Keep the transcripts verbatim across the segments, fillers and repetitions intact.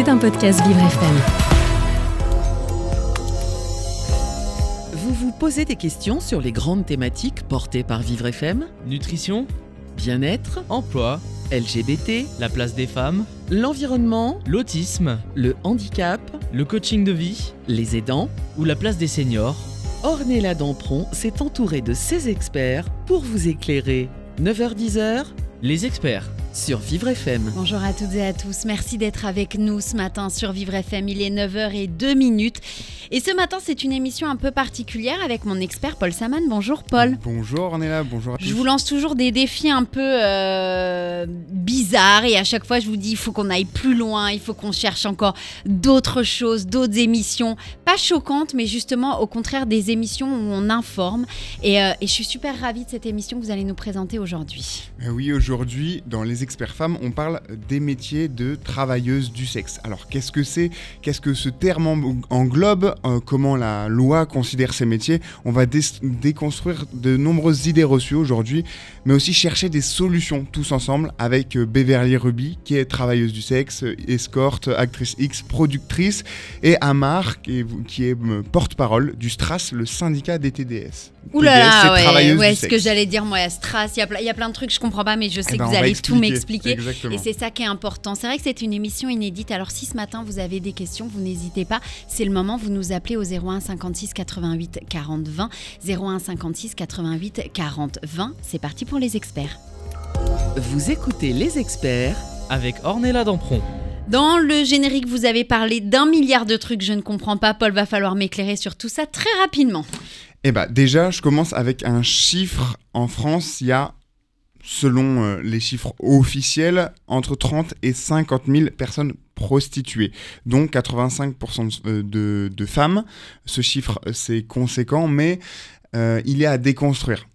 C'est un podcast Vivre F M. Vous vous posez des questions sur les grandes thématiques portées par Vivre F M? Nutrition, bien-être, emploi, L G B T, la place des femmes, l'environnement, l'autisme, le handicap, le coaching de vie, les aidants ou la place des seniors. Ornella Dampron s'est entourée de ses experts pour vous éclairer. neuf heures dix, Les Experts sur Vivre F M. Bonjour à toutes et à tous, merci d'être avec nous ce matin sur Vivre F M. Il est neuf heures zéro deux et ce matin c'est une émission un peu particulière avec mon expert Paul Saman. Bonjour Paul. Bonjour Ornella, bonjour à tous. Je vous lance toujours des défis un peu euh, bizarres et à chaque fois je vous dis il faut qu'on aille plus loin, il faut qu'on cherche encore d'autres choses, d'autres émissions, pas choquantes mais justement au contraire des émissions où on informe et, euh, et je suis super ravie de cette émission que vous allez nous présenter aujourd'hui. Oui, aujourd'hui dans Les Experts Femmes, on parle des métiers de travailleuses du sexe. Alors qu'est-ce que c'est? Qu'est-ce que ce terme englobe? euh, Comment la loi considère ces métiers? On va dé- déconstruire de nombreuses idées reçues aujourd'hui, mais aussi chercher des solutions tous ensemble avec Beverly Ruby, qui est travailleuse du sexe, escorte, actrice X, productrice, et Amar, qui est, qui est porte-parole du Strass, le syndicat des T D S. Ouh là là, ouais, ouais, ce que j'allais dire, moi, à Strass, il y, y a plein de trucs que je comprends pas, mais je sais eh ben que vous allez expliquer. Tout m'expliquer. Exactement. Et c'est ça qui est important. C'est vrai que c'est une émission inédite, alors si ce matin vous avez des questions, vous n'hésitez pas, c'est le moment, vous nous appelez au zéro un cinquante-six quatre-vingt-huit quarante vingt, zéro un cinquante-six quatre-vingt-huit quarante vingt, c'est parti pour Les Experts. Vous écoutez Les Experts avec Ornella Dampron. Dans le générique, vous avez parlé d'un milliard de trucs, je ne comprends pas. Paul, va falloir m'éclairer sur tout ça très rapidement. Eh bien, déjà, je commence avec un chiffre. En France, il y a, selon euh, les chiffres officiels, entre trente et cinquante mille personnes prostituées, dont quatre-vingt-cinq pour cent de, de, de femmes. Ce chiffre, c'est conséquent, mais euh, il est à déconstruire.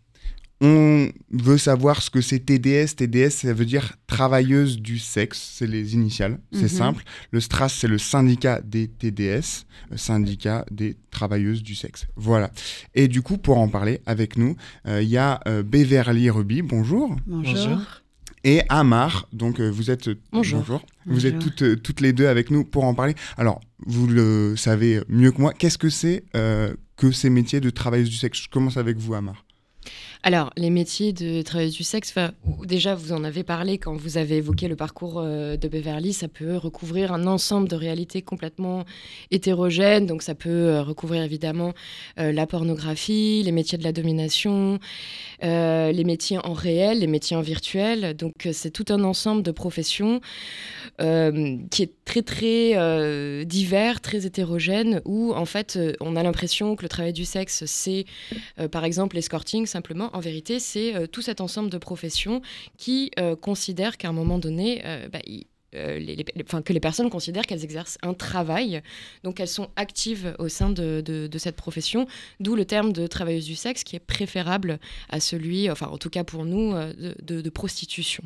On veut savoir ce que c'est T D S. T D S, ça veut dire travailleuse du sexe. C'est les initiales, c'est mmh. simple. Le Strass, c'est le syndicat des T D S, syndicat des travailleuses du sexe. Voilà. Et du coup, pour en parler avec nous, il euh, y a euh, Beverly Ruby. Bonjour. Bonjour. Et Amar. Donc, euh, vous êtes... Bonjour. Bonjour. Vous êtes toutes, toutes les deux avec nous pour en parler. Alors, vous le savez mieux que moi. Qu'est-ce que c'est euh, que ces métiers de travailleuse du sexe? Je commence avec vous, Amar. Alors, les métiers de travailleuse du sexe, déjà, vous en avez parlé quand vous avez évoqué le parcours euh, de Beverly. Ça peut recouvrir un ensemble de réalités complètement hétérogènes. Donc, ça peut euh, recouvrir évidemment euh, la pornographie, les métiers de la domination, euh, les métiers en réel, les métiers en virtuel. Donc, euh, c'est tout un ensemble de professions euh, qui est très, très euh, divers, très hétérogène, où, en fait, euh, on a l'impression que le travail du sexe, c'est, euh, par exemple, l'escorting, simplement. En vérité, c'est euh, tout cet ensemble de professions qui euh, considèrent qu'à un moment donné, euh, bah, y, euh, les, les, les, que les personnes considèrent qu'elles exercent un travail, donc elles sont actives au sein de, de, de cette profession, d'où le terme de travailleuse du sexe qui est préférable à celui, enfin en tout cas pour nous, euh, de, de, de prostitution.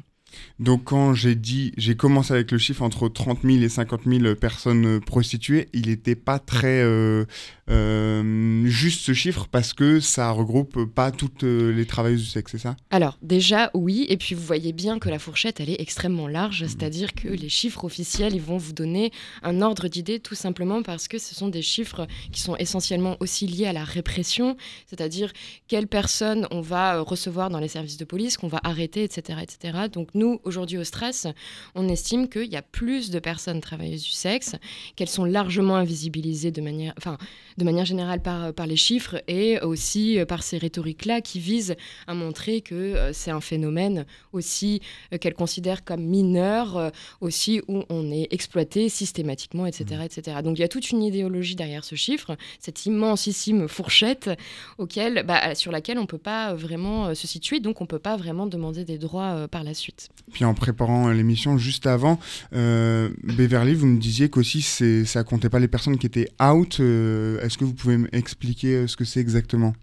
Donc quand j'ai dit, j'ai commencé avec le chiffre entre trente mille et cinquante mille personnes prostituées, il n'était pas très euh, euh, juste ce chiffre parce que ça regroupe pas toutes les travailleuses du sexe, c'est ça? Alors déjà oui, et puis vous voyez bien que la fourchette elle est extrêmement large, c'est-à-dire que les chiffres officiels ils vont vous donner un ordre d'idée tout simplement parce que ce sont des chiffres qui sont essentiellement aussi liés à la répression, c'est-à-dire quelles personnes on va recevoir dans les services de police, qu'on va arrêter, et cetera, et cetera. Donc nous, aujourd'hui au Strass, on estime qu'il y a plus de personnes travailleuses du sexe, qu'elles sont largement invisibilisées de manière, enfin, de manière générale par, par les chiffres et aussi par ces rhétoriques-là qui visent à montrer que euh, c'est un phénomène aussi euh, qu'elles considèrent comme mineur, euh, aussi où on est exploité systématiquement, et cetera, et cetera. Donc il y a toute une idéologie derrière ce chiffre, cette immensissime fourchette auquel, bah, sur laquelle on ne peut pas vraiment euh, se situer, donc on ne peut pas vraiment demander des droits euh, par la suite. Puis en préparant l'émission juste avant, euh, Beverly, vous me disiez qu'aussi c'est, ça comptait pas les personnes qui étaient out. Euh, est-ce que vous pouvez m'expliquer ce que c'est exactement?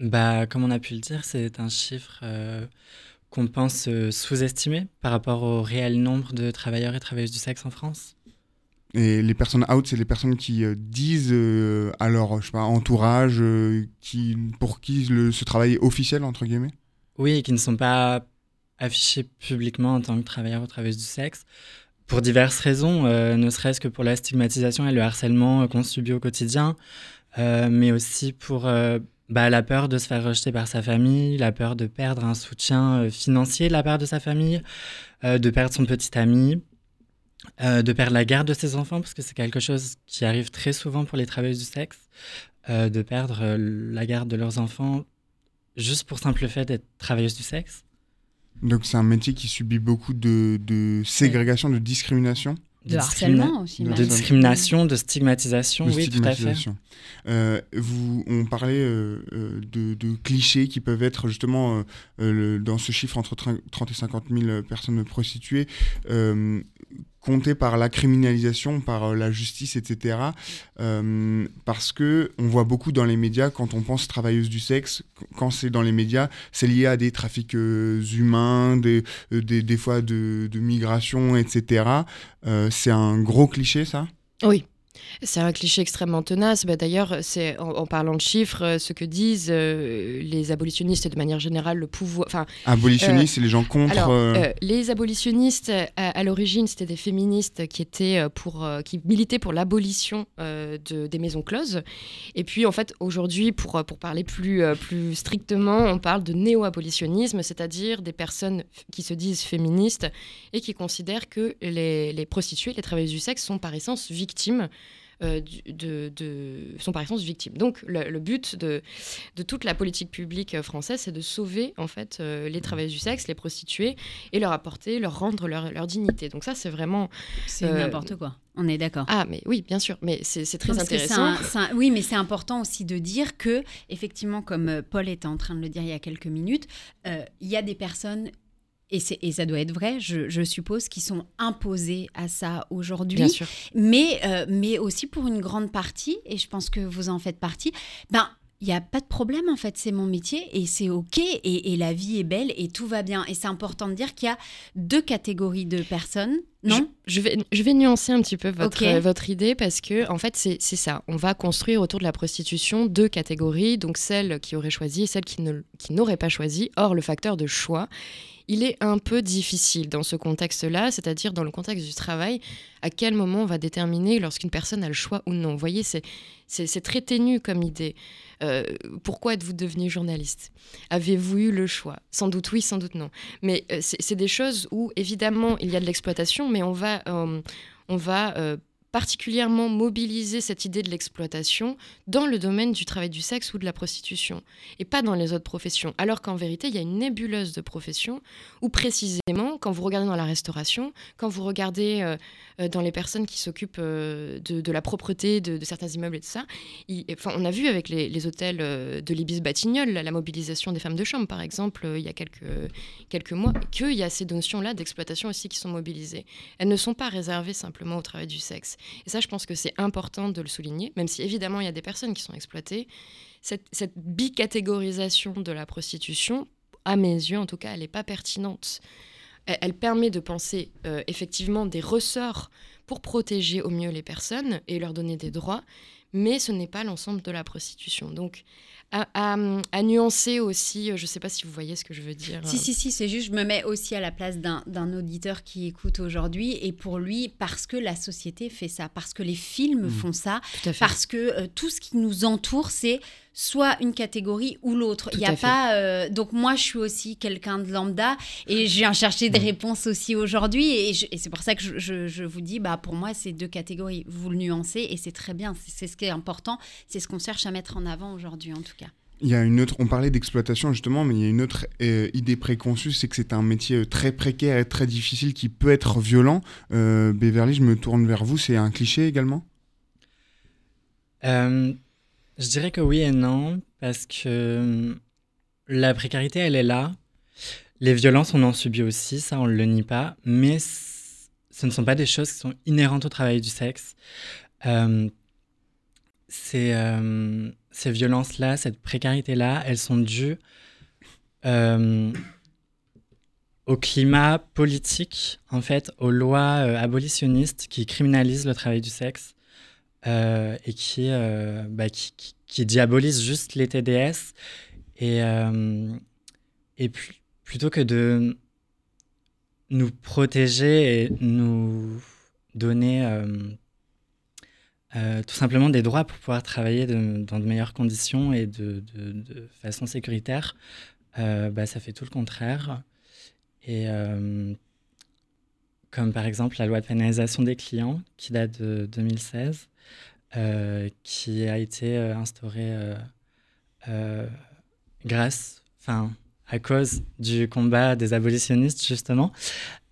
Bah, comme on a pu le dire, c'est un chiffre euh, qu'on pense euh, sous-estimé par rapport au réel nombre de travailleurs et travailleuses du sexe en France. Et les personnes out, c'est les personnes qui euh, disent euh, à leur, je sais pas, entourage euh, qui, pour qui le, ce travail est officiel, entre guillemets? Oui, et qui ne sont pas affichés publiquement en tant que travailleurs ou travailleuses du sexe pour diverses raisons, euh, ne serait-ce que pour la stigmatisation et le harcèlement euh, qu'on subit au quotidien, euh, mais aussi pour euh, bah, la peur de se faire rejeter par sa famille, la peur de perdre un soutien euh, financier de la part de sa famille, euh, de perdre son petit ami, euh, de perdre la garde de ses enfants, parce que c'est quelque chose qui arrive très souvent pour les travailleuses du sexe, euh, de perdre euh, la garde de leurs enfants juste pour simple fait d'être travailleuse du sexe. Donc c'est un métier qui subit beaucoup de, de ségrégation, de discrimination. De, de harcèlement aussi. De, de discrimination, de stigmatisation, de oui, stigmatisation. Tout à fait. Euh, vous, on parlait euh, de, de clichés qui peuvent être justement euh, le, dans ce chiffre entre trente et cinquante mille personnes prostituées, euh, comptées par la criminalisation, par la justice, et cetera. Euh, parce qu'on voit beaucoup dans les médias, quand on pense travailleuse du sexe, quand c'est dans les médias, c'est lié à des trafics euh, humains, des, des, des fois de, de migration, et cetera. Euh, c'est un gros cliché, ça ? Oui. C'est un cliché extrêmement tenace. Bah, d'ailleurs, c'est, en, en parlant de chiffres, ce que disent euh, les abolitionnistes et de manière générale, le pouvoir... Abolitionnistes, euh, c'est les gens contre... Alors, euh... Euh, les abolitionnistes, à, à l'origine, c'était des féministes qui, étaient pour, euh, qui militaient pour l'abolition euh, de, des maisons closes. Et puis, en fait, aujourd'hui, pour, pour parler plus, euh, plus strictement, on parle de néo-abolitionnisme, c'est-à-dire des personnes qui se disent féministes et qui considèrent que les, les prostituées, les travailleuses du sexe, sont par essence victimes De, de, sont par essence victimes. Donc le, le but de, de toute la politique publique française, c'est de sauver en fait euh, les travailleuses du sexe, les prostituées, et leur apporter, leur rendre leur, leur dignité. Donc ça, c'est vraiment... C'est euh... n'importe quoi, on est d'accord. Ah mais oui, bien sûr, mais c'est, c'est très non, intéressant. C'est un, c'est un... Oui, mais c'est important aussi de dire que, effectivement, comme Paul était en train de le dire il y a quelques minutes, il euh, y a des personnes... Et, c'est, et ça doit être vrai, je, je suppose, qui sont imposés à ça aujourd'hui. Bien sûr. Mais, euh, mais aussi pour une grande partie, et je pense que vous en faites partie, ben, il n'y a pas de problème, en fait, c'est mon métier, et c'est OK, et, et la vie est belle, et tout va bien. Et c'est important de dire qu'il y a deux catégories de personnes... Non, je, je, vais, je vais nuancer un petit peu votre, okay. euh, votre idée parce que, en fait, c'est, c'est ça. On va construire autour de la prostitution deux catégories, donc celles qui auraient choisi et celles qui, ne, qui n'auraient pas choisi. Or, le facteur de choix, il est un peu difficile dans ce contexte-là, c'est-à-dire dans le contexte du travail, à quel moment on va déterminer lorsqu'une personne a le choix ou non. Vous voyez, c'est, c'est, c'est très ténu comme idée. Euh, pourquoi êtes-vous devenu journaliste ? Avez-vous eu le choix ? Sans doute oui, sans doute non. Mais euh, c'est, c'est des choses où, évidemment, il y a de l'exploitation, mais on va, euh, on va euh, particulièrement mobiliser cette idée de l'exploitation dans le domaine du travail du sexe ou de la prostitution, et pas dans les autres professions. Alors qu'en vérité, il y a une nébuleuse de professions où précisément, quand vous regardez dans la restauration, quand vous regardez euh, dans les personnes qui s'occupent euh, de, de la propreté de, de certains immeubles et tout ça, il, enfin, on a vu avec les, les hôtels euh, de l'Ibis-Batignolles, la, la mobilisation des femmes de chambre, par exemple, euh, il y a quelques, quelques mois, qu'il y a ces notions-là d'exploitation aussi qui sont mobilisées. Elles ne sont pas réservées simplement au travail du sexe. Et ça, je pense que c'est important de le souligner, même si évidemment il y a des personnes qui sont exploitées. Cette, cette bicatégorisation de la prostitution, à mes yeux en tout cas, elle n'est pas pertinente. Elle, elle permet de penser euh, effectivement des ressorts pour protéger au mieux les personnes et leur donner des droits, mais ce n'est pas l'ensemble de la prostitution. Donc, à, à, à nuancer aussi, je ne sais pas si vous voyez ce que je veux dire. Si, si, si, c'est juste, je me mets aussi à la place d'un, d'un auditeur qui écoute aujourd'hui, et pour lui, parce que la société fait ça, parce que les films mmh. font ça, parce que euh, tout ce qui nous entoure, c'est soit une catégorie ou l'autre. Il y a pas euh, donc moi je suis aussi quelqu'un de lambda et je viens chercher des réponses aussi aujourd'hui et, je, et c'est pour ça que je, je, je vous dis bah pour moi c'est deux catégories, vous le nuancez et c'est très bien, c'est, c'est ce qui est important, c'est ce qu'on cherche à mettre en avant aujourd'hui en tout cas. Il y a une autre, on parlait d'exploitation justement, mais il y a une autre euh, idée préconçue, c'est que c'est un métier très précaire et très difficile qui peut être violent. Euh, Beverly, je me tourne vers vous, c'est un cliché également ? euh... Je dirais que oui et non, parce que la précarité, elle est là. Les violences, on en subit aussi, ça, on ne le nie pas. Mais ce ne sont pas des choses qui sont inhérentes au travail du sexe. Euh, ces, euh, ces violences-là, cette précarité-là, elles sont dues euh, au climat politique, en fait, aux lois euh, abolitionnistes qui criminalisent le travail du sexe. Euh, et qui, euh, bah, qui, qui, qui diabolise juste les T D S et, euh, et pl- plutôt que de nous protéger et nous donner euh, euh, tout simplement des droits pour pouvoir travailler de, dans de meilleures conditions et de, de, de façon sécuritaire, euh, bah, ça fait tout le contraire. Et euh, comme par exemple la loi de pénalisation des clients qui date de deux mille seize, euh, qui a été instaurée euh, euh, grâce, enfin à cause du combat des abolitionnistes justement,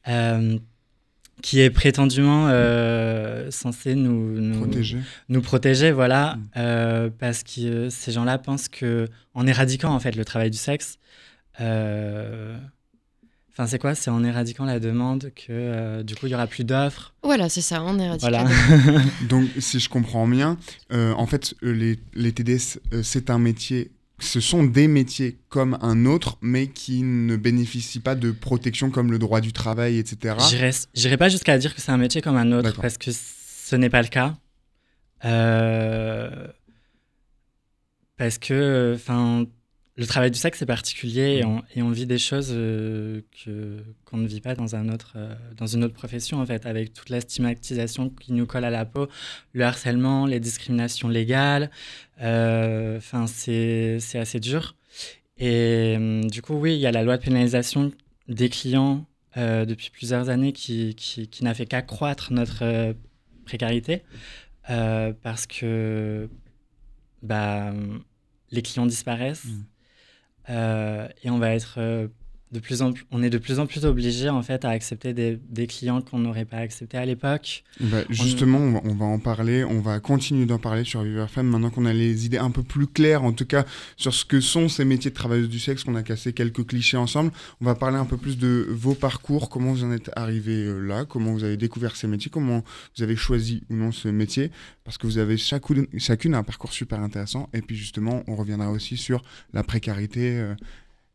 euh, qui est prétendument euh, censé nous, nous protéger, nous protéger voilà, mmh. euh, parce que euh, ces gens-là pensent que en éradiquant en fait le travail du sexe. Euh, Enfin, c'est quoi ? C'est en éradiquant la demande que, euh, du coup, il n'y aura plus d'offres. Voilà, c'est ça, on éradique voilà. Donc, si je comprends bien, euh, en fait, les, les T D S, euh, c'est un métier, ce sont des métiers comme un autre, mais qui ne bénéficient pas de protection comme le droit du travail, et cetera. J'irai, j'irai pas jusqu'à dire que c'est un métier comme un autre, d'accord, parce que ce n'est pas le cas. Euh, parce que, enfin... Le travail du sexe, c'est particulier et on, et on vit des choses euh, que, qu'on ne vit pas dans, un autre, euh, dans une autre profession, en fait, avec toute la stigmatisation qui nous colle à la peau, le harcèlement, les discriminations légales. Euh, c'est, c'est assez dur. Et euh, du coup, oui, il y a la loi de pénalisation des clients euh, depuis plusieurs années qui, qui, qui n'a fait qu'accroître notre euh, précarité euh, parce que bah, les clients disparaissent. Mmh. Euh, et on va être euh, de plus en plus, on est de plus en plus obligé en fait à accepter des, des clients qu'on n'aurait pas acceptés à l'époque. Bah, justement, on... On, va, on va en parler, on va continuer d'en parler sur Vivre F M maintenant qu'on a les idées un peu plus claires, en tout cas sur ce que sont ces métiers de travailleuses du sexe, qu'on a cassé quelques clichés ensemble. On va parler un peu plus de vos parcours, comment vous en êtes arrivés euh, là, comment vous avez découvert ces métiers, comment vous avez choisi ou non ce métier, parce que vous avez chacune, chacune un parcours super intéressant. Et puis justement, on reviendra aussi sur la précarité, euh,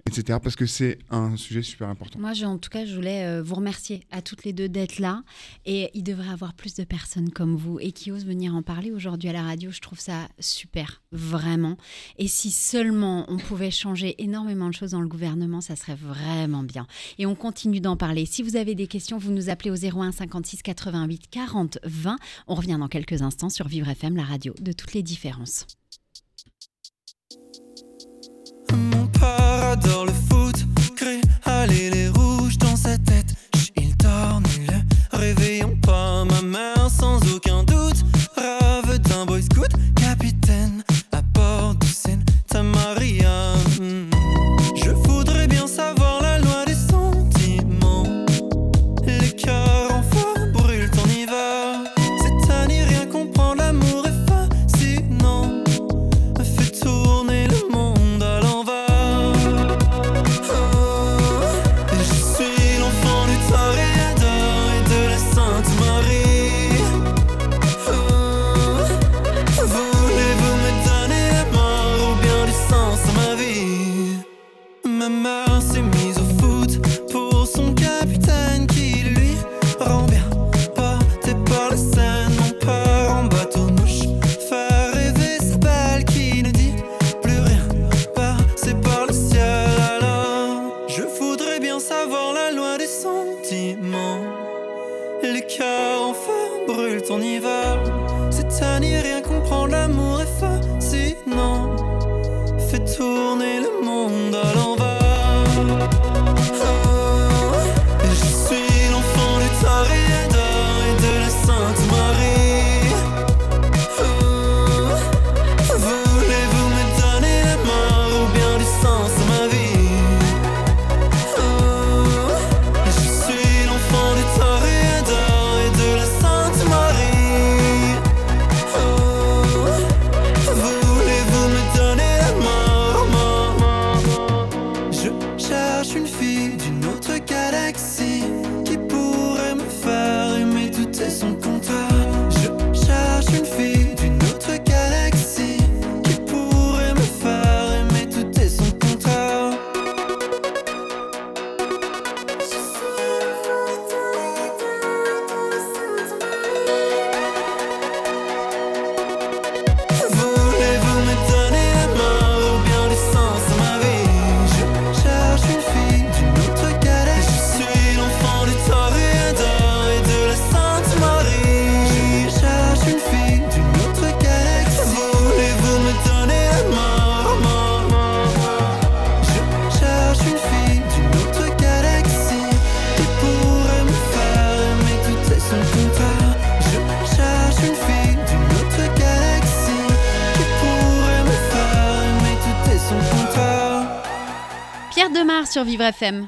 et cetera, parce que c'est un sujet super important. Moi, je, en tout cas, je voulais euh, vous remercier à toutes les deux d'être là. Et il devrait y avoir plus de personnes comme vous et qui osent venir en parler aujourd'hui à la radio. Je trouve ça super, vraiment. Et si seulement on pouvait changer énormément de choses dans le gouvernement, ça serait vraiment bien. Et on continue d'en parler. Si vous avez des questions, vous nous appelez au zéro un cinquante-six quatre-vingt-huit quarante vingt. On revient dans quelques instants sur Vivre F M, la radio de toutes les différences. Mon père adore le foot, crée, allez les rouges dans sa tête. Chut, il dort, ne le réveillons pas. Ma mère sans aucun doute rêve d'un boy scout, capitaine à bord du Santa Maria. Mmh. Je voudrais bien savoir la loi des sentiments. Les cœurs en feu brûlent en hiver. Cette année rien comprendre, l'amour est fascinant. Fait tourner le monde. Voulez-vous me donner sur Vivre F M.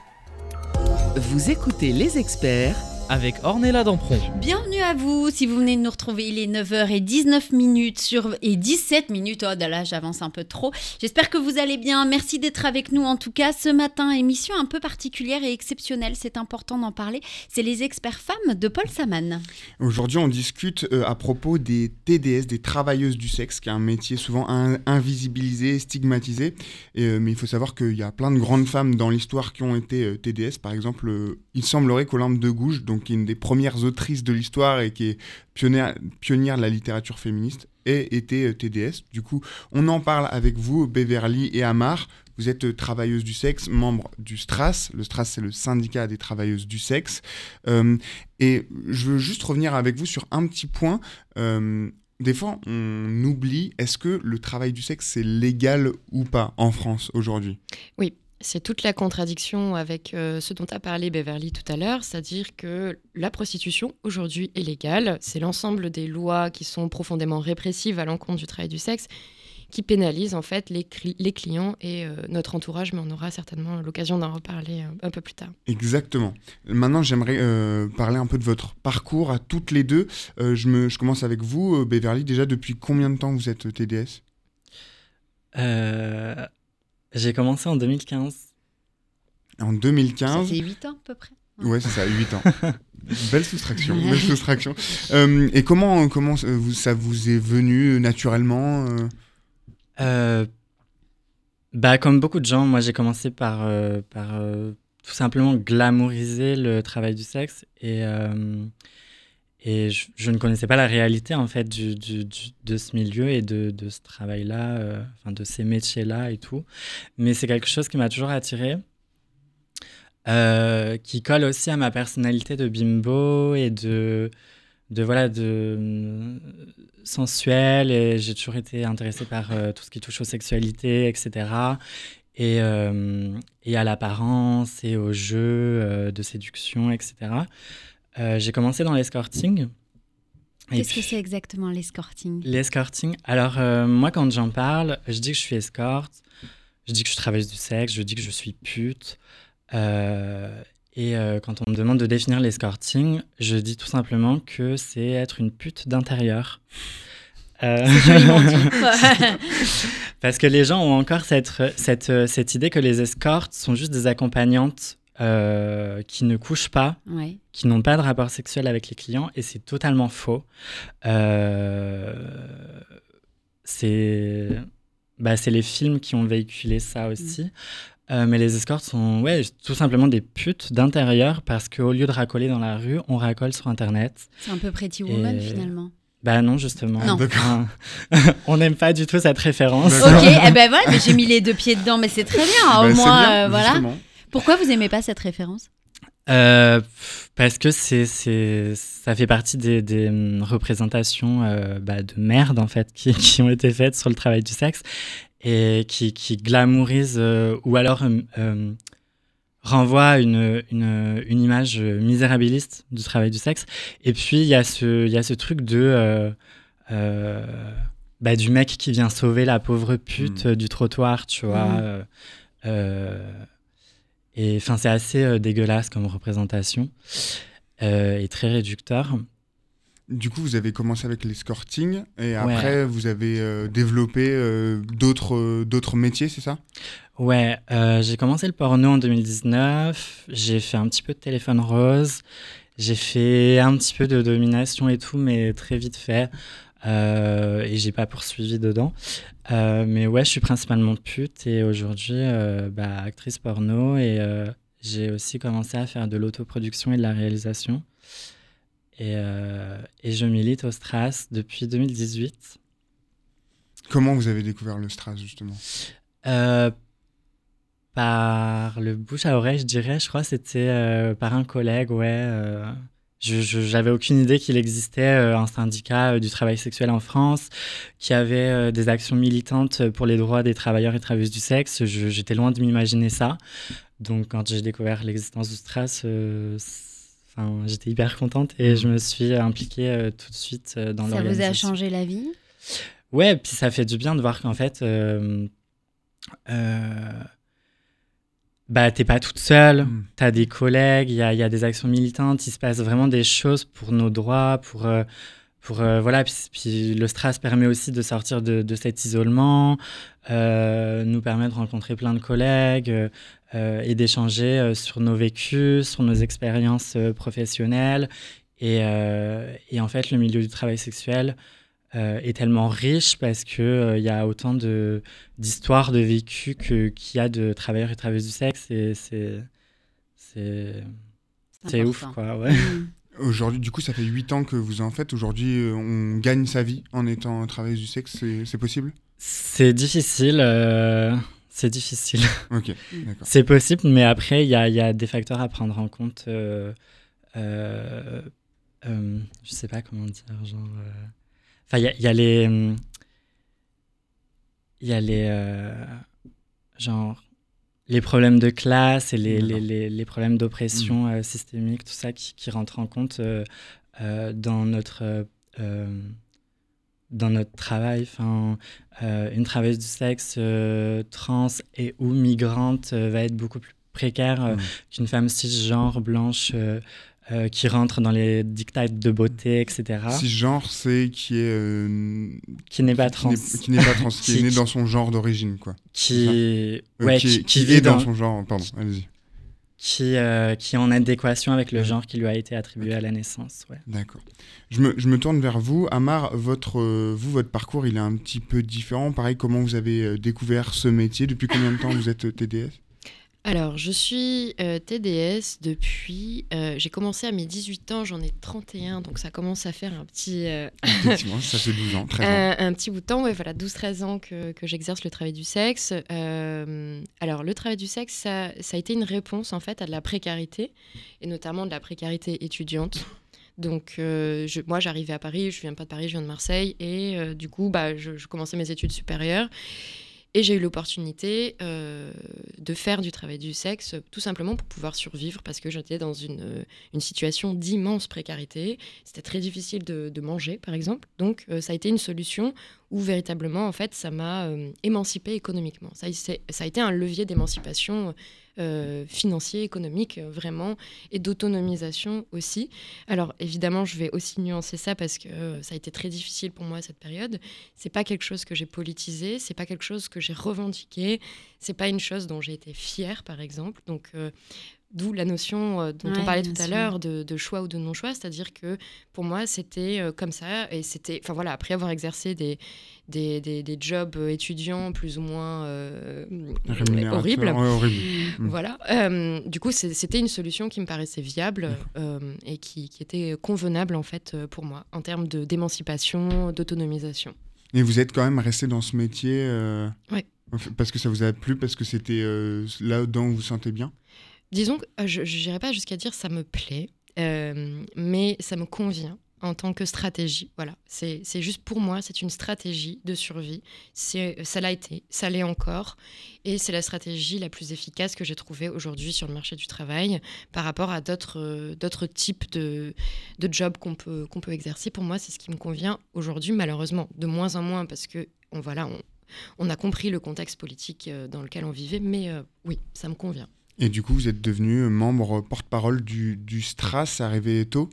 Vous écoutez Les Experts avec Ornella Dampron. Bienvenue à vous. Si vous venez de nous retrouver, il est neuf heures dix-neuf sur... et dix-sept minutes. Oh là là, j'avance un peu trop. J'espère que vous allez bien. Merci d'être avec nous en tout cas. Ce matin, émission un peu particulière et exceptionnelle. C'est important d'en parler. C'est Les Experts Femmes de Paul Saman. Aujourd'hui, on discute à propos des T D S, des travailleuses du sexe, qui est un métier souvent invisibilisé, stigmatisé. Et, mais il faut savoir qu'il y a plein de grandes femmes dans l'histoire qui ont été T D S. Par exemple, il semblerait qu'Olympe de Gouges, donc qui est une des premières autrices de l'histoire et qui est pionnière, pionnière de la littérature féministe, ait été T D S. Du coup, on en parle avec vous, Beverly et Amar. Vous êtes travailleuse du sexe, membre du Strass. Le Strass, c'est le syndicat des travailleuses du sexe. Euh, et je veux juste revenir avec vous sur un petit point. Euh, des fois, on oublie, est-ce que le travail du sexe, c'est légal ou pas en France aujourd'hui ? Oui. C'est toute la contradiction avec euh, ce dont a parlé Beverly tout à l'heure, c'est-à-dire que la prostitution aujourd'hui est légale. C'est l'ensemble des lois qui sont profondément répressives à l'encontre du travail du sexe qui pénalisent en fait les, cli- les clients et euh, notre entourage, mais on aura certainement l'occasion d'en reparler un, un peu plus tard. Exactement. Maintenant, j'aimerais euh, parler un peu de votre parcours à toutes les deux. Euh, je, me, je commence avec vous, euh, Beverly. Déjà, depuis combien de temps vous êtes T D S ? Euh... J'ai commencé en deux mille quinze. En deux mille quinze. Ça fait huit ans à peu près. Hein. Ouais, c'est ça, huit ans. Belle soustraction, belle soustraction. Euh, et comment, comment ça vous est venu naturellement euh... Euh, bah, comme beaucoup de gens, moi j'ai commencé par, euh, par euh, tout simplement glamouriser le travail du sexe et, euh, et je, je ne connaissais pas la réalité en fait du, du, du, de ce milieu et de, de ce travail-là, euh, enfin de ces métiers-là et tout. Mais c'est quelque chose qui m'a toujours attirée, euh, qui colle aussi à ma personnalité de bimbo et de, de voilà, de sensuel. Et j'ai toujours été intéressée par euh, tout ce qui touche aux sexualités, et cetera. Et, euh, et à l'apparence et aux jeux euh, de séduction, et cetera. Euh, j'ai commencé dans l'escorting. Qu'est-ce puis, que c'est exactement l'escorting ? L'escorting, alors euh, moi quand j'en parle, je dis que je suis escorte, je dis que je travaille du sexe, je dis que je suis pute. Euh, et euh, quand on me demande de définir l'escorting, je dis tout simplement que c'est être une pute d'intérieur. Euh... C'est joliment dit. Parce que les gens ont encore cette, cette, cette idée que les escortes sont juste des accompagnantes Euh, qui ne couchent pas, ouais. qui n'ont pas de rapport sexuel avec les clients, et c'est totalement faux. Euh, c'est, bah, c'est les films qui ont véhiculé ça aussi. Mmh. Euh, mais les escortes sont ouais, tout simplement des putes d'intérieur parce qu'au lieu de racoler dans la rue, on racole sur Internet. C'est un peu Pretty Woman et... finalement. Bah non, justement. Non. On n'aime pas du tout cette référence. Ok, eh ben voilà, mais j'ai mis les deux pieds dedans, mais c'est très bien. Au bah, moins, bien, euh, voilà. Justement. Pourquoi vous n'aimez pas cette référence ? euh, Parce que c'est, c'est, ça fait partie des, des représentations euh, bah, de merde, en fait, qui, qui ont été faites sur le travail du sexe et qui, qui glamourisent euh, ou alors euh, euh, renvoient une, une, une image misérabiliste du travail du sexe. Et puis, il y, y a ce truc de... Euh, euh, bah, du mec qui vient sauver la pauvre pute mmh. du trottoir, tu vois. Mmh. Euh, euh, Et enfin, c'est assez euh, dégueulasse comme représentation euh, et très réducteur. Du coup, vous avez commencé avec l'escorting et après, ouais. vous avez euh, développé euh, d'autres, euh, d'autres métiers, c'est ça ? Ouais, euh, j'ai commencé le porno en deux mille dix-neuf, j'ai fait un petit peu de téléphone rose, j'ai fait un petit peu de domination et tout, mais très vite fait. Euh, et j'ai pas poursuivi dedans euh, mais ouais je suis principalement pute et aujourd'hui euh, bah, actrice porno et euh, j'ai aussi commencé à faire de l'autoproduction et de la réalisation et, euh, et je milite au Strass depuis deux mille dix-huit. Comment vous avez découvert le Strass justement ? euh, Par le bouche à oreille je dirais, je crois que c'était euh, par un collègue ouais euh... Je, je, j'avais aucune idée qu'il existait euh, un syndicat euh, du travail sexuel en France qui avait euh, des actions militantes pour les droits des travailleurs et travailleuses du sexe. Je, j'étais loin de m'imaginer ça. Donc, quand j'ai découvert l'existence du Strass, euh, j'étais hyper contente et je me suis impliquée euh, tout de suite euh, dans ça l'organisation. Ça vous a changé la vie ? Ouais, puis ça fait du bien de voir qu'en fait... Euh, euh, bah, t'es pas toute seule, mmh. t'as des collègues, il y a, y a des actions militantes, il se passe vraiment des choses pour nos droits, pour... Euh, Pour, euh, voilà, puis, puis le Strass permet aussi de sortir de, de cet isolement, euh, nous permet de rencontrer plein de collègues euh, et d'échanger euh, sur nos vécus, sur nos expériences euh, professionnelles. Et, euh, et en fait, le milieu du travail sexuel euh, est tellement riche parce qu'il euh, y a autant de, d'histoires, de vécus que, qu'il y a de travailleurs et travailleuses du sexe. Et c'est, c'est, c'est, c'est ouf, quoi. Ouais. Mmh. Aujourd'hui, du coup, ça fait huit ans que vous en faites. Aujourd'hui, on gagne sa vie en étant travailleuse du sexe. C'est, c'est possible ? C'est difficile. Euh... C'est difficile. Ok, d'accord. C'est possible, mais après, il y a, y a des facteurs à prendre en compte. Euh... Euh... Euh... Je sais pas comment dire. Genre, euh... enfin, il y a, y a les, il y a les, euh... genre. Les problèmes de classe et les, les, les, les problèmes d'oppression euh, systémique, tout ça qui, qui rentre en compte euh, euh, dans, notre, euh, dans notre travail. Enfin, euh, une travailleuse du sexe euh, trans et ou migrante euh, va être beaucoup plus précaire euh, mmh. qu'une femme cisgenre, blanche, euh, euh, qui rentre dans les diktats de beauté, et cetera. Cisgenre, c'est qui est... Euh... Qui n'est pas trans. Qui n'est, qui n'est pas trans, qui, qui est né qui... dans son genre d'origine, quoi. Qui... Euh, ouais, qui, qui, qui, qui est dans... dans son genre, pardon, qui, allez-y. Qui, euh, qui est en adéquation avec le genre qui lui a été attribué okay. à la naissance, ouais. D'accord. Je me, je me tourne vers vous. Amar, votre, euh, vous, votre parcours, il est un petit peu différent. Pareil, comment vous avez découvert ce métier ? Depuis combien de temps vous êtes T D S ? Alors, je suis euh, T D S depuis... Euh, j'ai commencé à mes dix-huit ans, j'en ai trente et un, donc ça commence à faire un petit... Euh... Effectivement, ça fait douze ans, treize ans. Euh, un petit bout de temps, ouais, voilà, douze à treize ans que, que j'exerce le travail du sexe. Euh, alors, le travail du sexe, ça, ça a été une réponse, en fait, à de la précarité, et notamment de la précarité étudiante. Donc, euh, je, moi, j'arrivais à Paris, je viens pas de Paris, je viens de Marseille, et euh, du coup, bah, je, je commençais mes études supérieures. Et j'ai eu l'opportunité euh, de faire du travail du sexe tout simplement pour pouvoir survivre parce que j'étais dans une, une situation d'immense précarité. C'était très difficile de, de manger, par exemple. Donc, euh, ça a été une solution où véritablement, en fait, ça m'a euh, émancipée économiquement. Ça, c'est, ça a été un levier d'émancipation euh, financier, économique, vraiment, et d'autonomisation aussi. Alors, évidemment, je vais aussi nuancer ça parce que euh, ça a été très difficile pour moi cette période. C'est pas quelque chose que j'ai politisé, c'est pas quelque chose que j'ai revendiqué, c'est pas une chose dont j'ai été fière, par exemple. Donc, euh, d'où la notion euh, dont ouais, on parlait tout à l'heure de, de choix ou de non-choix, c'est-à-dire que pour moi c'était euh, comme ça et c'était, enfin voilà, après avoir exercé des des des, des jobs étudiants plus ou moins euh, horribles, ouais, horrible. Voilà, euh, du coup c'est, c'était une solution qui me paraissait viable euh, et qui qui était convenable en fait pour moi en termes de d'émancipation, d'autonomisation. Et vous êtes quand même resté dans ce métier euh, ouais. parce que ça vous a plu, parce que c'était euh, là-dedans où vous vous sentez bien. Disons que euh, je n'irai pas jusqu'à dire ça me plaît, euh, mais ça me convient en tant que stratégie. Voilà, c'est, c'est juste pour moi, c'est une stratégie de survie. C'est, ça l'a été, ça l'est encore. Et c'est la stratégie la plus efficace que j'ai trouvée aujourd'hui sur le marché du travail par rapport à d'autres, euh, d'autres types de, de jobs qu'on peut, qu'on peut exercer. Pour moi, c'est ce qui me convient aujourd'hui, malheureusement, de moins en moins, parce que on, voilà, on, on a compris le contexte politique euh, dans lequel on vivait. Mais euh, oui, ça me convient. Et du coup, vous êtes devenu membre porte-parole du, du Strass, c'est arrivé tôt ?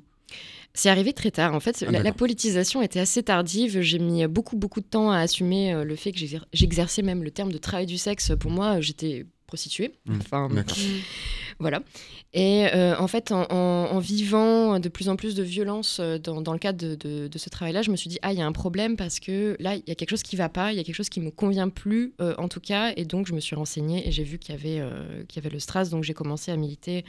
C'est arrivé très tard. En fait, ah, la, la politisation était assez tardive. J'ai mis beaucoup, beaucoup de temps à assumer euh, le fait que j'exer- j'exerçais même le terme de travail du sexe. Pour moi, j'étais prostituée. Mmh, enfin, d'accord. Voilà. Et euh, en fait, en, en, en vivant de plus en plus de violences dans, dans le cadre de, de, de ce travail-là, je me suis dit, ah, il y a un problème parce que là, il y a quelque chose qui ne va pas, il y a quelque chose qui ne me convient plus, euh, en tout cas. Et donc, je me suis renseignée et j'ai vu qu'il y avait, euh, qu'il y avait le Strass. Donc, j'ai commencé à militer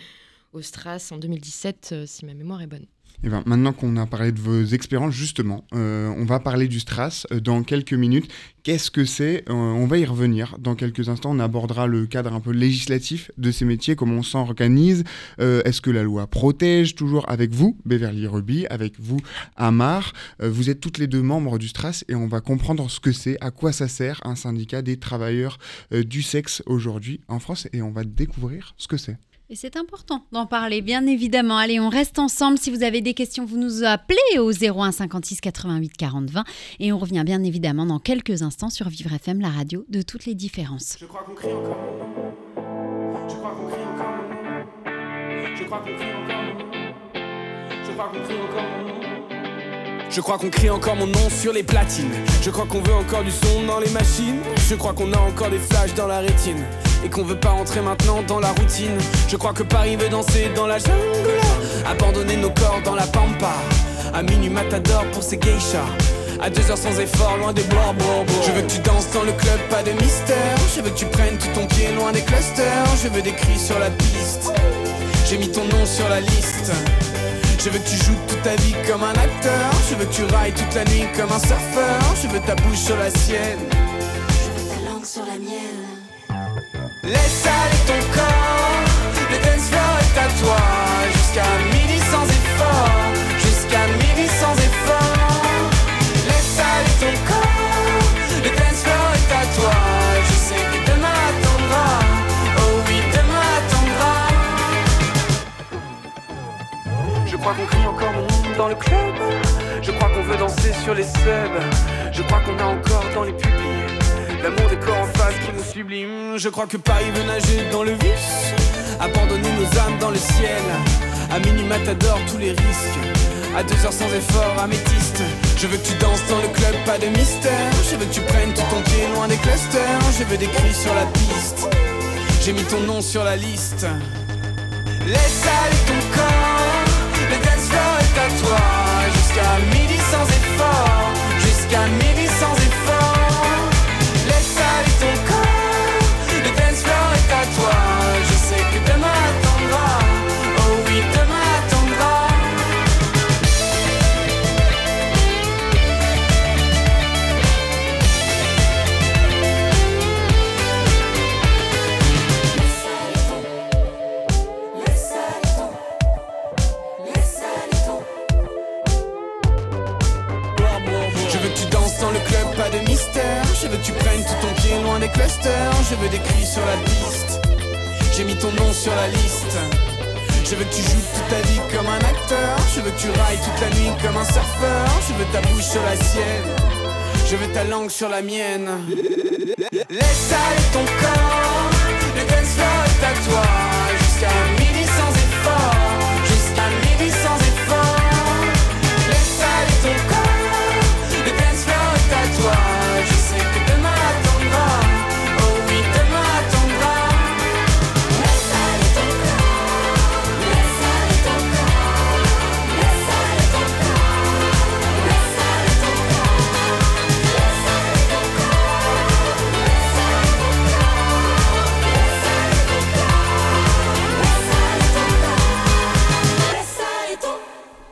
au Strass en deux mille dix-sept, euh, si ma mémoire est bonne. Et ben, maintenant qu'on a parlé de vos expériences, justement, euh, on va parler du Strass euh, dans quelques minutes. Qu'est-ce que c'est ? euh, On va y revenir dans quelques instants. On abordera le cadre un peu législatif de ces métiers, comment on s'organise. Euh, est-ce que la loi protège ? Toujours avec vous, Beverly Ruby, avec vous, Amar. Euh, vous êtes toutes les deux membres du Strass et on va comprendre ce que c'est, à quoi ça sert un syndicat des travailleurs euh, du sexe aujourd'hui en France. Et on va découvrir ce que c'est. Et c'est important d'en parler, bien évidemment. Allez, on reste ensemble. Si vous avez des questions, vous nous appelez au zéro un cinquante-six quatre-vingt-huit quarante vingt. Et on revient bien évidemment dans quelques instants sur Vivre F M, la radio de toutes les différences. Je crois qu'on crie encore. Je crois qu'on... crois qu'on crie encore mon nom. Je crois qu'on crie encore mon nom. Je crois qu'on crie encore mon nom sur les platines. Je crois qu'on veut encore du son dans les machines. Je crois qu'on a encore des flashs dans la rétine et qu'on veut pas rentrer maintenant dans la routine. Je crois que Paris veut danser dans la jungle, abandonner nos corps dans la pampa. À minuit matador pour ses geishas, à deux heures sans effort, loin des bois, bois, bois. Je veux que tu danses dans le club, pas de mystère. Je veux que tu prennes tout ton pied loin des clusters. Je veux des cris sur la piste, j'ai mis ton nom sur la liste. Je veux que tu joues toute ta vie comme un acteur. Je veux que tu railles toute la nuit comme un surfeur. Je veux ta bouche sur la sienne, je veux ta langue sur la mienne. Laisse aller ton corps, le dance floor est à toi. Jusqu'à midi sans effort, jusqu'à midi sans effort. Laisse aller ton corps, le dance floor est à toi. Je sais que demain attendra, oh oui demain attendra. Je crois qu'on crie encore mon nom dans le club. Je crois qu'on veut danser sur les scènes. Je crois qu'on a encore dans les pubs l'amour des corps en face qui nous sublime. Je crois que Paris veut nager dans le vice, abandonner nos âmes dans le ciel. À minuit matador tous les risques, à deux heures sans effort améthyste. Je veux que tu danses dans le club, pas de mystère. Je veux que tu prennes tout ton pied loin des clusters. Je veux des cris sur la piste, j'ai mis ton nom sur la liste. Laisse aller ton corps, le dance floor est à toi. Jusqu'à midi sans effort, jusqu'à midi sans effort. Laisse aller ton corps, le dance floor est à toi. Je sais que demain attendra, oh oui demain attendra. Je veux que tu prennes tout ton pied loin des clusters. Je veux des cris sur la piste, j'ai mis ton nom sur la liste. Je veux que tu joues toute ta vie comme un acteur. Je veux que tu railles toute la nuit comme un surfeur. Je veux ta bouche sur la sienne, je veux ta langue sur la mienne. Laisse aller ton corps, le dance floor est à toi. Jusqu'à midi sans effort, jusqu'à midi sans effort. Laisse aller ton corps, le dance floor est à toi.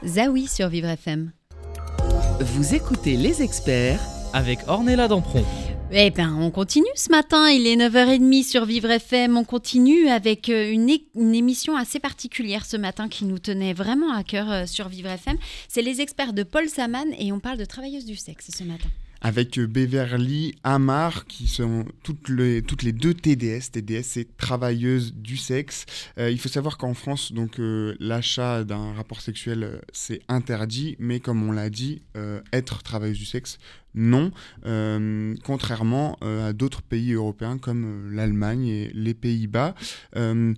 Zawi sur Vivre F M. Vous écoutez Les Experts avec Ornella Dampron. Eh bien, on continue ce matin, il est neuf heures trente sur Vivre F M. On continue avec une, é- une émission assez particulière ce matin qui nous tenait vraiment à cœur sur Vivre F M. C'est Les Experts de Paul Saman et on parle de travailleuses du sexe ce matin. Avec Beverly, Amar, qui sont toutes les, toutes les deux T D S. T D S, c'est travailleuse du sexe. Euh, il faut savoir qu'en France, donc, euh, l'achat d'un rapport sexuel, euh, c'est interdit. Mais comme on l'a dit, euh, être travailleuse du sexe, non. Euh, contrairement euh, à d'autres pays européens comme euh, l'Allemagne et les Pays-Bas. Euh,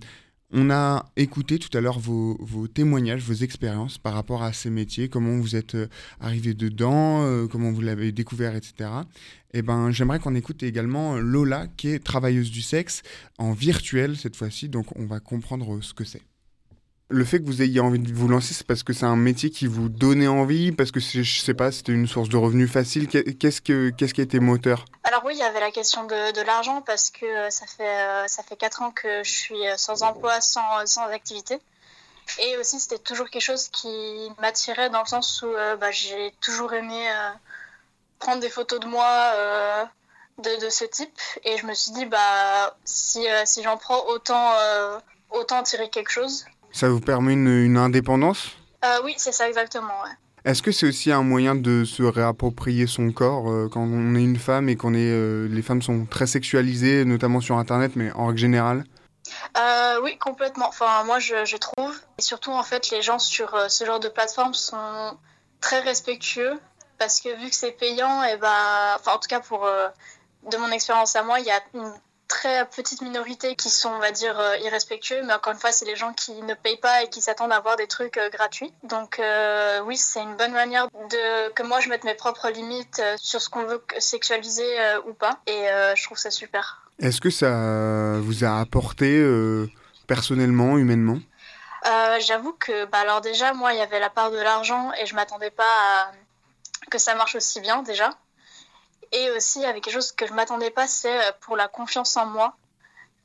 On a écouté tout à l'heure vos, vos témoignages, vos expériences par rapport à ces métiers, comment vous êtes arrivés dedans, euh, comment vous l'avez découvert, et cetera. Et ben, j'aimerais qu'on écoute également Lola, qui est travailleuse du sexe, en virtuel cette fois-ci, donc on va comprendre ce que c'est. Le fait que vous ayez envie de vous lancer, c'est parce que c'est un métier qui vous donnait envie, parce que c'est, je sais pas, c'était une source de revenus facile. Qu'est-ce que qu'est-ce qui a été moteur ? Alors oui, il y avait la question de, de l'argent, parce que ça fait ça fait quatre ans que je suis sans emploi, sans sans activité, et aussi c'était toujours quelque chose qui m'attirait dans le sens où euh, bah, j'ai toujours aimé euh, prendre des photos de moi euh, de de ce type, et je me suis dit bah si euh, si j'en prends autant euh, autant tirer quelque chose. Ça vous permet une, une indépendance ? euh, Oui, c'est ça exactement. Ouais. Est-ce que c'est aussi un moyen de se réapproprier son corps euh, quand on est une femme et qu'on est euh, les femmes sont très sexualisées, notamment sur Internet, mais en règle générale ? euh, Oui, complètement. Enfin, moi, je, je trouve. Et surtout, en fait, les gens sur euh, ce genre de plateforme sont très respectueux parce que vu que c'est payant, et ben, enfin, en tout cas pour euh, de mon expérience à moi, il y a une très petite minorité qui sont, on va dire, irrespectueux, mais encore une fois, c'est les gens qui ne payent pas et qui s'attendent à avoir des trucs euh, gratuits. Donc euh, oui, c'est une bonne manière de que moi je mette mes propres limites euh, sur ce qu'on veut sexualiser euh, ou pas, et euh, je trouve ça super. Est-ce que ça vous a apporté euh, personnellement, humainement ? euh, J'avoue que, bah, alors déjà, moi, il y avait la part de l'argent et je m'attendais pas à que ça marche aussi bien déjà. Et aussi, avec quelque chose que je ne m'attendais pas, c'est pour la confiance en moi.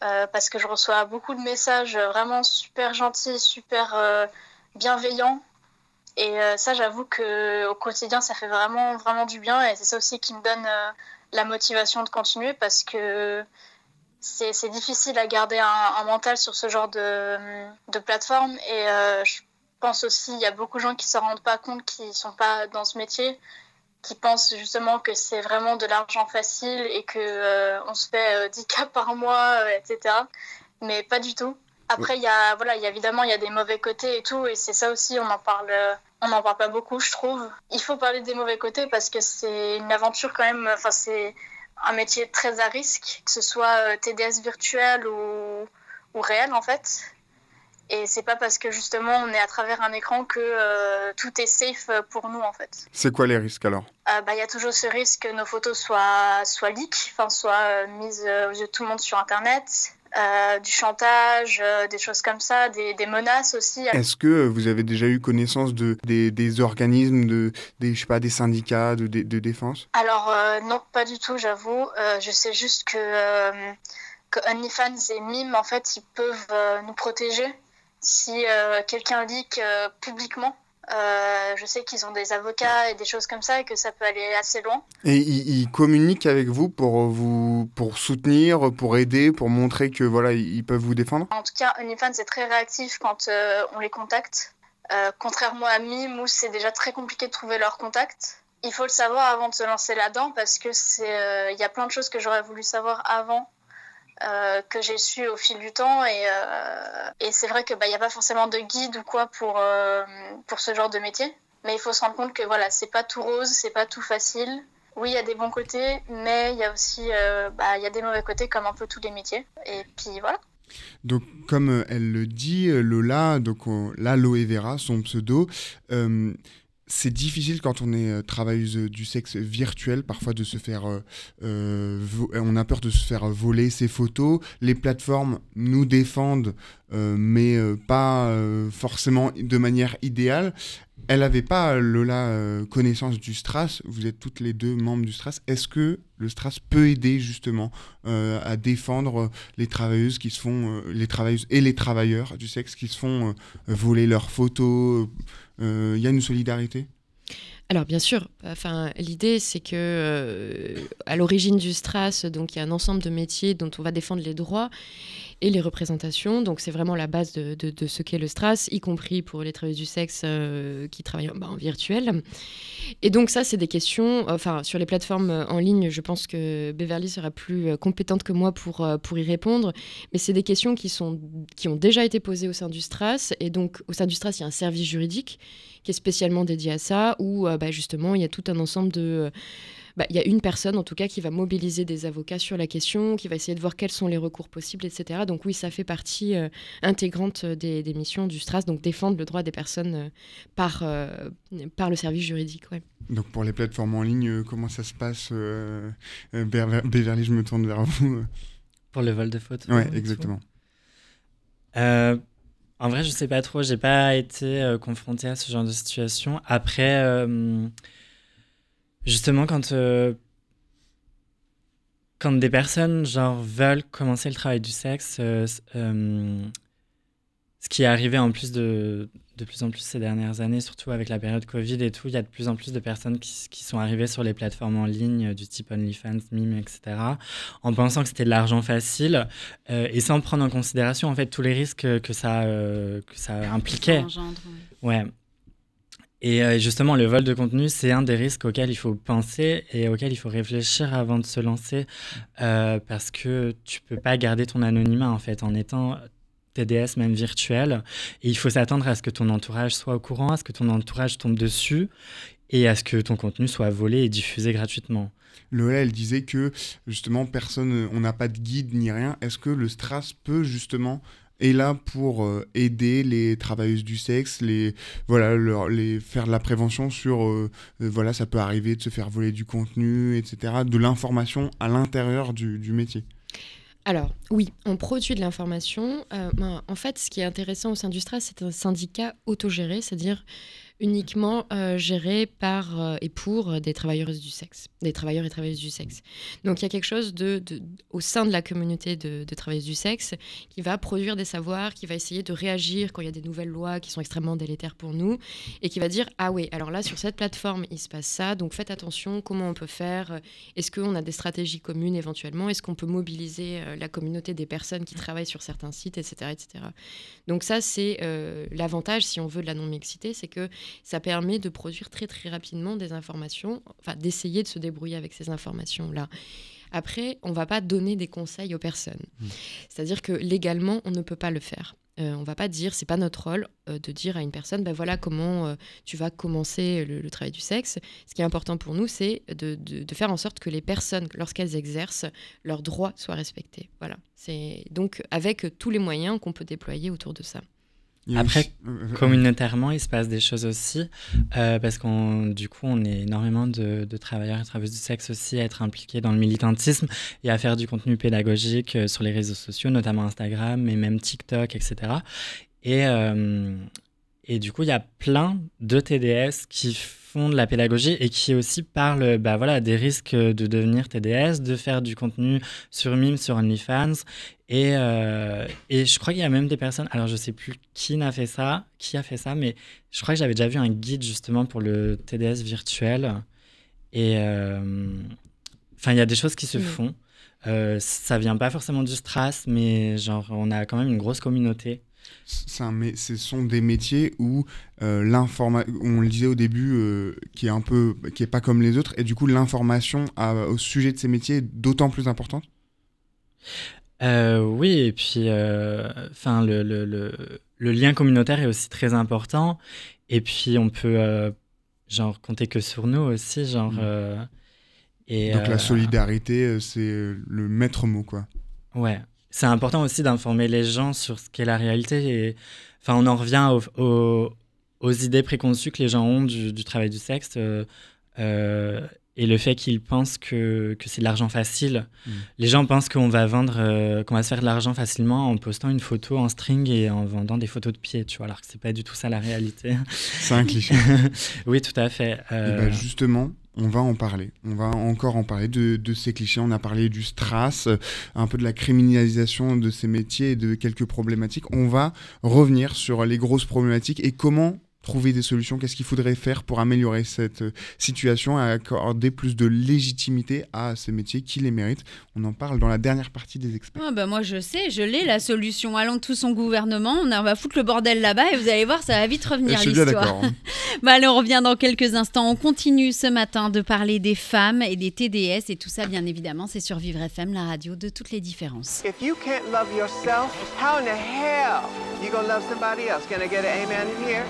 Euh, parce que je reçois beaucoup de messages vraiment super gentils, super euh, bienveillants. Et euh, ça, j'avoue qu'au quotidien, ça fait vraiment, vraiment du bien. Et c'est ça aussi qui me donne euh, la motivation de continuer. Parce que c'est, c'est difficile à garder un, un mental sur ce genre de, de plateforme. Et euh, je pense aussi, il y a beaucoup de gens qui ne se rendent pas compte, qui ne sont pas dans ce métier, qui pensent justement que c'est vraiment de l'argent facile et qu'on euh, se fait euh, dix K par mois, euh, et cetera. Mais pas du tout. Après, il y a, voilà, y a, évidemment, il y a des mauvais côtés et tout. Et c'est ça aussi, on n'en parle, euh, on n'en parle pas beaucoup, je trouve. Il faut parler des mauvais côtés parce que c'est une aventure quand même. Enfin, c'est un métier très à risque, que ce soit euh, T D S virtuel ou, ou réel, en fait. Et c'est pas parce que justement on est à travers un écran que euh, tout est safe pour nous en fait. C'est quoi les risques alors ? Euh, bah, y a toujours ce risque que nos photos soient, soient leaks, enfin soient euh, mises aux yeux de tout le monde sur internet, euh, du chantage, euh, des choses comme ça, des, des menaces aussi. Est-ce que vous avez déjà eu connaissance de, des, des organismes, de, des, je sais pas, des syndicats de, de, de défense ? Alors euh, non, pas du tout, j'avoue. Euh, je sais juste que, euh, que OnlyFans et Mym en fait ils peuvent euh, nous protéger. Si euh, quelqu'un leak euh, publiquement, euh, je sais qu'ils ont des avocats et des choses comme ça et que ça peut aller assez loin. Et ils communiquent avec vous pour vous pour soutenir, pour aider, pour montrer que voilà ils peuvent vous défendre. En tout cas, OnlyFans est très réactif quand euh, on les contacte. Euh, contrairement à Mym où c'est déjà très compliqué de trouver leurs contacts. Il faut le savoir avant de se lancer là-dedans parce que c'est il euh, y a plein de choses que j'aurais voulu savoir avant. Euh, que j'ai su au fil du temps et, euh, et c'est vrai que bah, y a pas forcément de guide ou quoi pour, euh, pour ce genre de métier, mais il faut se rendre compte que voilà, c'est pas tout rose, c'est pas tout facile. Oui, il y a des bons côtés, mais il y a aussi euh, bah, y a des mauvais côtés comme un peu tous les métiers et puis voilà. Donc, comme elle le dit, Lola, donc, euh, là, Loé Vera, son pseudo, euh, c'est difficile quand on est euh, travailleuse du sexe virtuel, parfois de se faire, euh, euh, vo- on a peur de se faire voler ses photos. Les plateformes nous défendent, euh, mais euh, pas euh, forcément de manière idéale. Elle n'avait pas, Lola, euh, connaissance du Strass. Vous êtes toutes les deux membres du Strass. Est-ce que le Strass peut aider justement euh, à défendre les travailleuses qui se font, euh, les travailleuses et les travailleurs du sexe qui se font euh, voler leurs photos ? Il euh, y a une solidarité ? Alors bien sûr, enfin, l'idée c'est que euh, à l'origine du Strass, donc il y a un ensemble de métiers dont on va défendre les droits et les représentations, donc c'est vraiment la base de, de, de ce qu'est le Strass, y compris pour les travailleurs du sexe euh, qui travaillent bah, en virtuel. Et donc ça c'est des questions, enfin sur les plateformes en ligne, je pense que Beverly sera plus compétente que moi pour, pour y répondre, mais c'est des questions qui, sont, qui ont déjà été posées au sein du Strass, et donc au sein du Strass il y a un service juridique qui est spécialement dédié à ça, où euh, bah, justement il y a tout un ensemble de... Bah, y a une personne en tout cas qui va mobiliser des avocats sur la question, qui va essayer de voir quels sont les recours possibles, et cetera. Donc oui, ça fait partie euh, intégrante des, des missions du Strass, donc défendre le droit des personnes euh, par, euh, par le service juridique. Ouais. Donc pour les plateformes en ligne, euh, comment ça se passe euh, euh, Beverly, Beverly, je me tourne vers vous. Pour le vol de faute. Oui, exactement. Euh, en vrai, je ne sais pas trop, je n'ai pas été euh, confrontée à ce genre de situation. Après... Euh, Justement, quand, euh, quand des personnes genre, veulent commencer le travail du sexe, euh, euh, ce qui est arrivé en plus de, de plus en plus ces dernières années, surtout avec la période Covid et tout, il y a de plus en plus de personnes qui, qui sont arrivées sur les plateformes en ligne du type OnlyFans, Mym, et cetera, en pensant que c'était de l'argent facile euh, et sans prendre en considération en fait, tous les risques que ça, euh, que ça impliquait. Ouais. Et justement, le vol de contenu, c'est un des risques auxquels il faut penser et auxquels il faut réfléchir avant de se lancer euh, parce que tu peux pas garder ton anonymat en fait en étant T D S même virtuel. Et il faut s'attendre à ce que ton entourage soit au courant, à ce que ton entourage tombe dessus et à ce que ton contenu soit volé et diffusé gratuitement. Lola, elle disait que justement personne, on n'a pas de guide ni rien. Est-ce que le Strass peut justement est là pour euh, aider les travailleuses du sexe, les voilà, leur, les faire de la prévention sur euh, euh, voilà, ça peut arriver de se faire voler du contenu, et cetera, de l'information à l'intérieur du, du métier. Alors, oui, on produit de l'information. Euh, ben, en fait, ce qui est intéressant au sein du Strass, c'est un syndicat autogéré, c'est-à-dire uniquement euh, géré par euh, et pour des travailleuses du sexe, des travailleurs et travailleuses du sexe. Donc, il y a quelque chose de, de, au sein de la communauté de, de travailleuses du sexe qui va produire des savoirs, qui va essayer de réagir quand il y a des nouvelles lois qui sont extrêmement délétères pour nous et qui va dire « Ah oui, alors là, sur cette plateforme, il se passe ça, donc faites attention, comment on peut faire ? Est-ce qu'on a des stratégies communes éventuellement ? Est-ce qu'on peut mobiliser euh, la communauté des personnes qui travaillent sur certains sites, et cetera, et cetera » Donc ça, c'est euh, l'avantage, si on veut, de la non-mixité, c'est que ça permet de produire très très rapidement des informations, enfin d'essayer de se débrouiller avec ces informations-là. Après, on ne va pas donner des conseils aux personnes. Mmh. C'est-à-dire que légalement, on ne peut pas le faire. Euh, on ne va pas dire, ce n'est pas notre rôle euh, de dire à une personne, ben bah, voilà comment euh, tu vas commencer le, le travail du sexe. Ce qui est important pour nous, c'est de, de, de faire en sorte que les personnes, lorsqu'elles exercent, leurs droits soient respectés. Voilà. C'est donc avec tous les moyens qu'on peut déployer autour de ça. Après, communautairement, il se passe des choses aussi, euh, parce qu'on, du coup, on est énormément de, de travailleurs et travailleuses du sexe aussi à être impliqués dans le militantisme et à faire du contenu pédagogique sur les réseaux sociaux, notamment Instagram, mais même TikTok, et cetera. Et, euh, et du coup, il y a plein de T D S qui font de la pédagogie et qui aussi parlent bah, voilà, des risques de devenir T D S, de faire du contenu sur Mym, sur OnlyFans. Et, euh, et je crois qu'il y a même des personnes, alors je ne sais plus qui n'a fait ça, qui a fait ça, mais je crois que j'avais déjà vu un guide justement pour le T D S virtuel. Et euh, enfin, il y a des choses qui se oui. font. Euh, ça ne vient pas forcément du Strass, mais genre, on a quand même une grosse communauté. C'est un, mais ce sont des métiers où euh, l'information, on le disait au début, euh, qui est un peu, qui est pas comme les autres, et du coup l'information à, au sujet de ces métiers est d'autant plus importante. Euh, oui, et puis, enfin, euh, le, le, le, le lien communautaire est aussi très important, et puis on peut, euh, genre, compter que sur nous aussi, genre. Mmh. Euh, et donc euh, la solidarité, c'est le maître mot, quoi. Ouais. C'est important aussi d'informer les gens sur ce qu'est la réalité. Et, enfin, on en revient au, au, aux idées préconçues que les gens ont du, du travail du sexe euh, euh, et le fait qu'ils pensent que, que c'est de l'argent facile. Mmh. Les gens pensent qu'on va vendre, euh, qu'on va se faire de l'argent facilement en postant une photo en string et en vendant des photos de pieds, tu vois, alors que c'est pas du tout ça la réalité. C'est un cliché. Oui, tout à fait. Euh... Et bah justement... On va en parler, on va encore en parler de, de ces clichés. On a parlé du Strass, un peu de la criminalisation de ces métiers et de quelques problématiques. On va revenir sur les grosses problématiques et comment trouver des solutions, qu'est-ce qu'il faudrait faire pour améliorer cette situation et accorder plus de légitimité à ces métiers qui les méritent. On en parle dans la dernière partie des experts. Ah bah moi je sais, je l'ai la solution. Allons tous en gouvernement, on va foutre le bordel là-bas et vous allez voir, ça va vite revenir l'histoire. Je suis bien d'accord. Bah allez, on revient dans quelques instants. On continue ce matin de parler des femmes et des T D S et tout ça, bien évidemment, c'est sur Vivre F M, la radio de toutes les différences. If you can't love yourself, how in the hell you gonna love somebody else? Can I get an amen in here?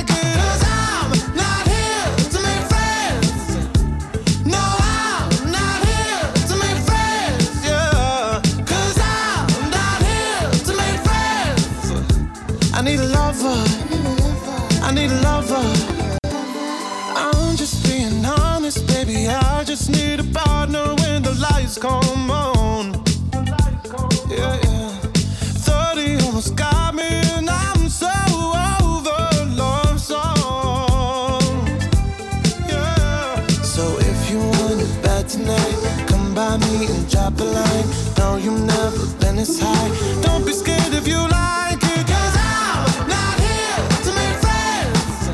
it, 'cause I'm not here to make friends. No, I'm not here to make friends, yeah. 'Cause I'm not here to make friends. I need a lover, I need a lover. Baby, I just need a partner when the lights come on. Yeah, yeah. thirty almost got me and I'm so overloaded. night tonight. Come by me and drop a line. No, you've never been this high. Don't be scared if you like it, 'cause I'm not here to make friends.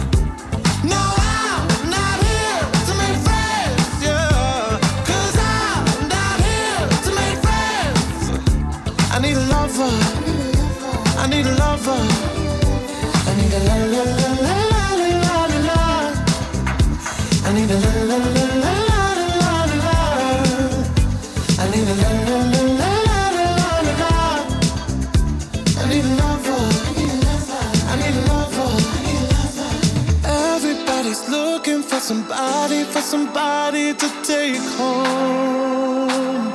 No, I'm not here to make friends, yeah. 'Cause I'm not here to make friends. I need a lover. I need a lover. I need a la la la la la la la la. I need a la la la. Somebody, for somebody to take home.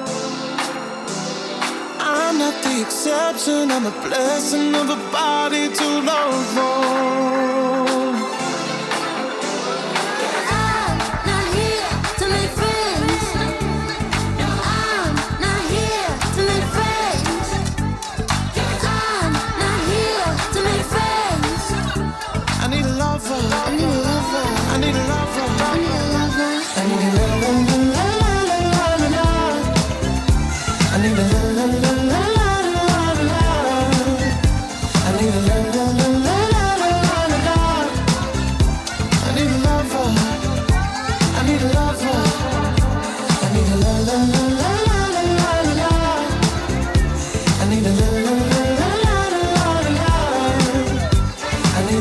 I'm not the exception, I'm a blessing of a body to love on. I'm not here to make friends. No, I'm not here to make friends. I'm not here to make friends. I need a lover, I need a lover, I need a lover. I need a lover. I need a la la la la la la la. I need a la la la la la la la. I need a la la la la la la la. I need a lover. I need a lover. I need a la la la la la la la. I need a la la la la la la la. I need a la.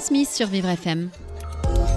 Smith sur Vivre F M.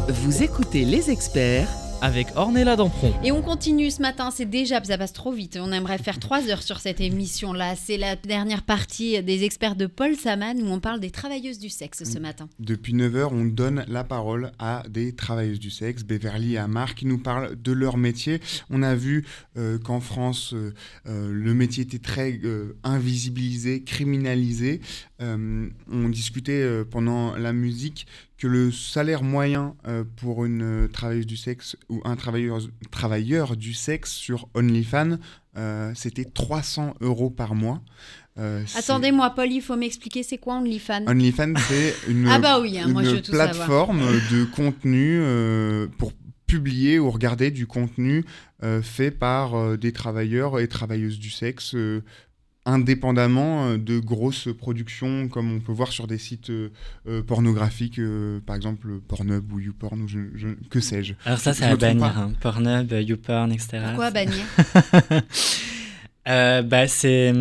Vous écoutez Les Experts avec Ornella Dampron. Et on continue ce matin, c'est déjà, ça passe trop vite. On aimerait faire trois heures sur cette émission-là. C'est la dernière partie des Experts de Paul Saman où on parle des travailleuses du sexe ce matin. Depuis neuf heures, on donne la parole à des travailleuses du sexe, Beverly et Amar, qui nous parlent de leur métier. On a vu euh, qu'en France, euh, euh, le métier était très euh, invisibilisé, criminalisé. Euh, on discutait euh, pendant la musique que le salaire moyen euh, pour une travailleuse du sexe ou un travailleur, travailleur du sexe sur OnlyFans, euh, c'était trois cents euros par mois. Euh, Attendez-moi, Paul, il faut m'expliquer c'est quoi OnlyFans. OnlyFans, c'est une, ah bah oui, hein, une moi, je veux tout plateforme savoir. De contenu euh, pour publier ou regarder du contenu euh, fait par euh, des travailleurs et travailleuses du sexe euh, indépendamment de grosses productions comme on peut voir sur des sites euh, pornographiques, euh, par exemple Pornhub ou YouPorn, ou je, je, que sais-je. Alors ça, c'est à bannir, hein. Pornhub, YouPorn, et cetera. Pourquoi bannir? euh, bah, c'est,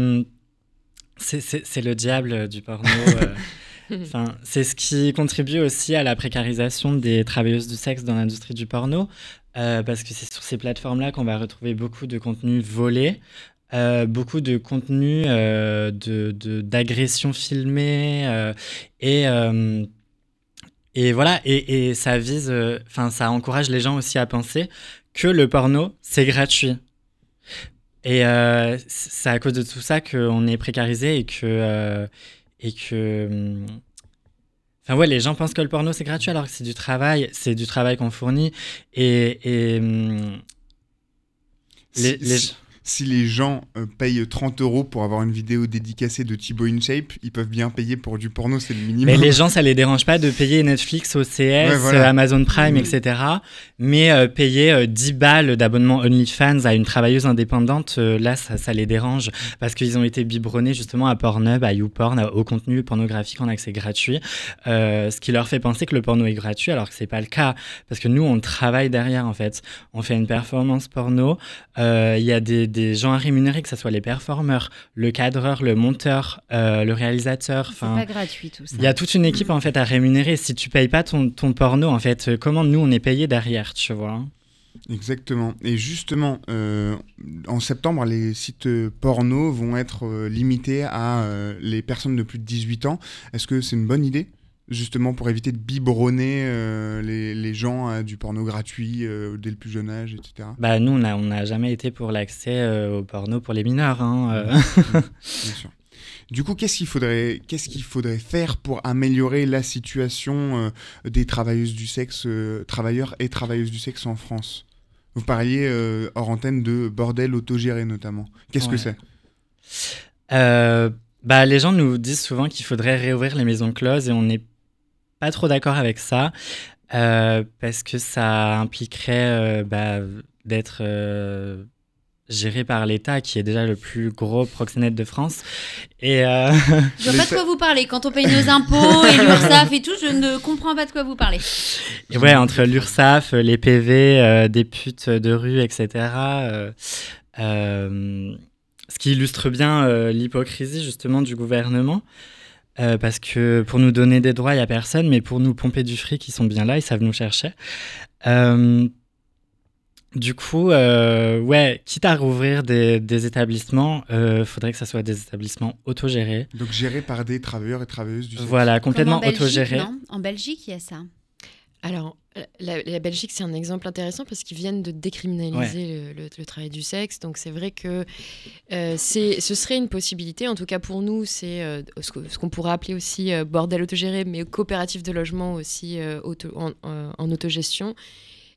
c'est, c'est, c'est le diable du porno. euh, c'est ce qui contribue aussi à la précarisation des travailleuses du sexe dans l'industrie du porno, euh, parce que c'est sur ces plateformes-là qu'on va retrouver beaucoup de contenus volés, Euh, beaucoup de contenu euh, de, de, d'agressions filmées euh, et, euh, et voilà et, et ça vise, enfin euh, ça encourage les gens aussi à penser que le porno c'est gratuit et euh, c'est à cause de tout ça qu'on est précarisé et que euh, et que enfin ouais les gens pensent que le porno c'est gratuit alors que c'est du travail c'est du travail qu'on fournit et, et euh, les, les... Si les gens euh, payent trente euros pour avoir une vidéo dédicacée de Tibo InShape, ils peuvent bien payer pour du porno, c'est le minimum. Mais les gens, ça les dérange pas de payer Netflix, O C S, ouais, voilà. euh, Amazon Prime, oui. et cetera. Mais euh, payer euh, dix balles d'abonnement OnlyFans à une travailleuse indépendante, euh, là, ça, ça les dérange parce qu'ils ont été biberonnés justement à Pornhub, à YouPorn, à, au contenu pornographique en accès gratuit, euh, ce qui leur fait penser que le porno est gratuit alors que c'est pas le cas parce que nous, on travaille derrière en fait. On fait une performance porno, il euh, y a des des gens à rémunérer, que ce soit les performeurs, le cadreur, le monteur, euh, le réalisateur. C'est pas gratuit tout ça. Il y a toute une équipe en fait à rémunérer. Si tu payes pas ton, ton porno, en fait, comment nous on est payé derrière, tu vois ? Exactement. Et justement, euh, en septembre, les sites porno vont être euh, limités à euh, les personnes de plus de dix-huit ans. Est-ce que c'est une bonne idée, justement, pour éviter de biberonner euh, les, les gens à du porno gratuit euh, dès le plus jeune âge, et cetera. Bah, nous, on a, on a jamais été pour l'accès euh, au porno pour les mineurs. Hein, euh. Bien sûr. Du coup, qu'est-ce qu'il faudrait, qu'est-ce qu'il faudrait faire pour améliorer la situation euh, des travailleuses du sexe, euh, travailleurs et travailleuses du sexe en France ? Vous parliez euh, hors antenne de bordel autogéré notamment. Qu'est-ce ouais. que c'est ? euh, bah, les gens nous disent souvent qu'il faudrait réouvrir les maisons closes et on n'est pas trop d'accord avec ça euh, parce que ça impliquerait euh, bah, d'être... Euh, géré par l'État, qui est déjà le plus gros proxénète de France. Et euh... Je ne vois pas de quoi vous parlez. Quand on paye nos impôts et l'URSSAF et tout, je ne comprends pas de quoi vous parlez. Et ouais, entre l'URSSAF, les P V, euh, des putes de rue, et cetera. Euh, euh, ce qui illustre bien euh, l'hypocrisie, justement, du gouvernement. Euh, parce que pour nous donner des droits, il n'y a personne, mais pour nous pomper du fric, ils sont bien là, ils savent nous chercher. Euh... Du coup, euh, ouais, quitte à rouvrir des, des établissements, il euh, faudrait que ça soit des établissements autogérés. Donc gérés par des travailleurs et travailleuses du sexe. Voilà, complètement autogérés. En Belgique, il y a ça. Alors, la, la Belgique, c'est un exemple intéressant parce qu'ils viennent de décriminaliser ouais. le, le, le travail du sexe. Donc, c'est vrai que euh, c'est, ce serait une possibilité. En tout cas, pour nous, c'est euh, ce, que, ce qu'on pourrait appeler aussi euh, bordel autogéré, mais coopérative de logement aussi euh, auto, en, en, en autogestion.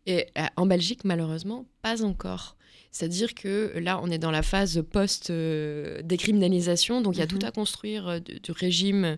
Et en Belgique, malheureusement, pas encore. C'est-à-dire que là, on est dans la phase post-décriminalisation, donc il y a mm-hmm. tout à construire du, du régime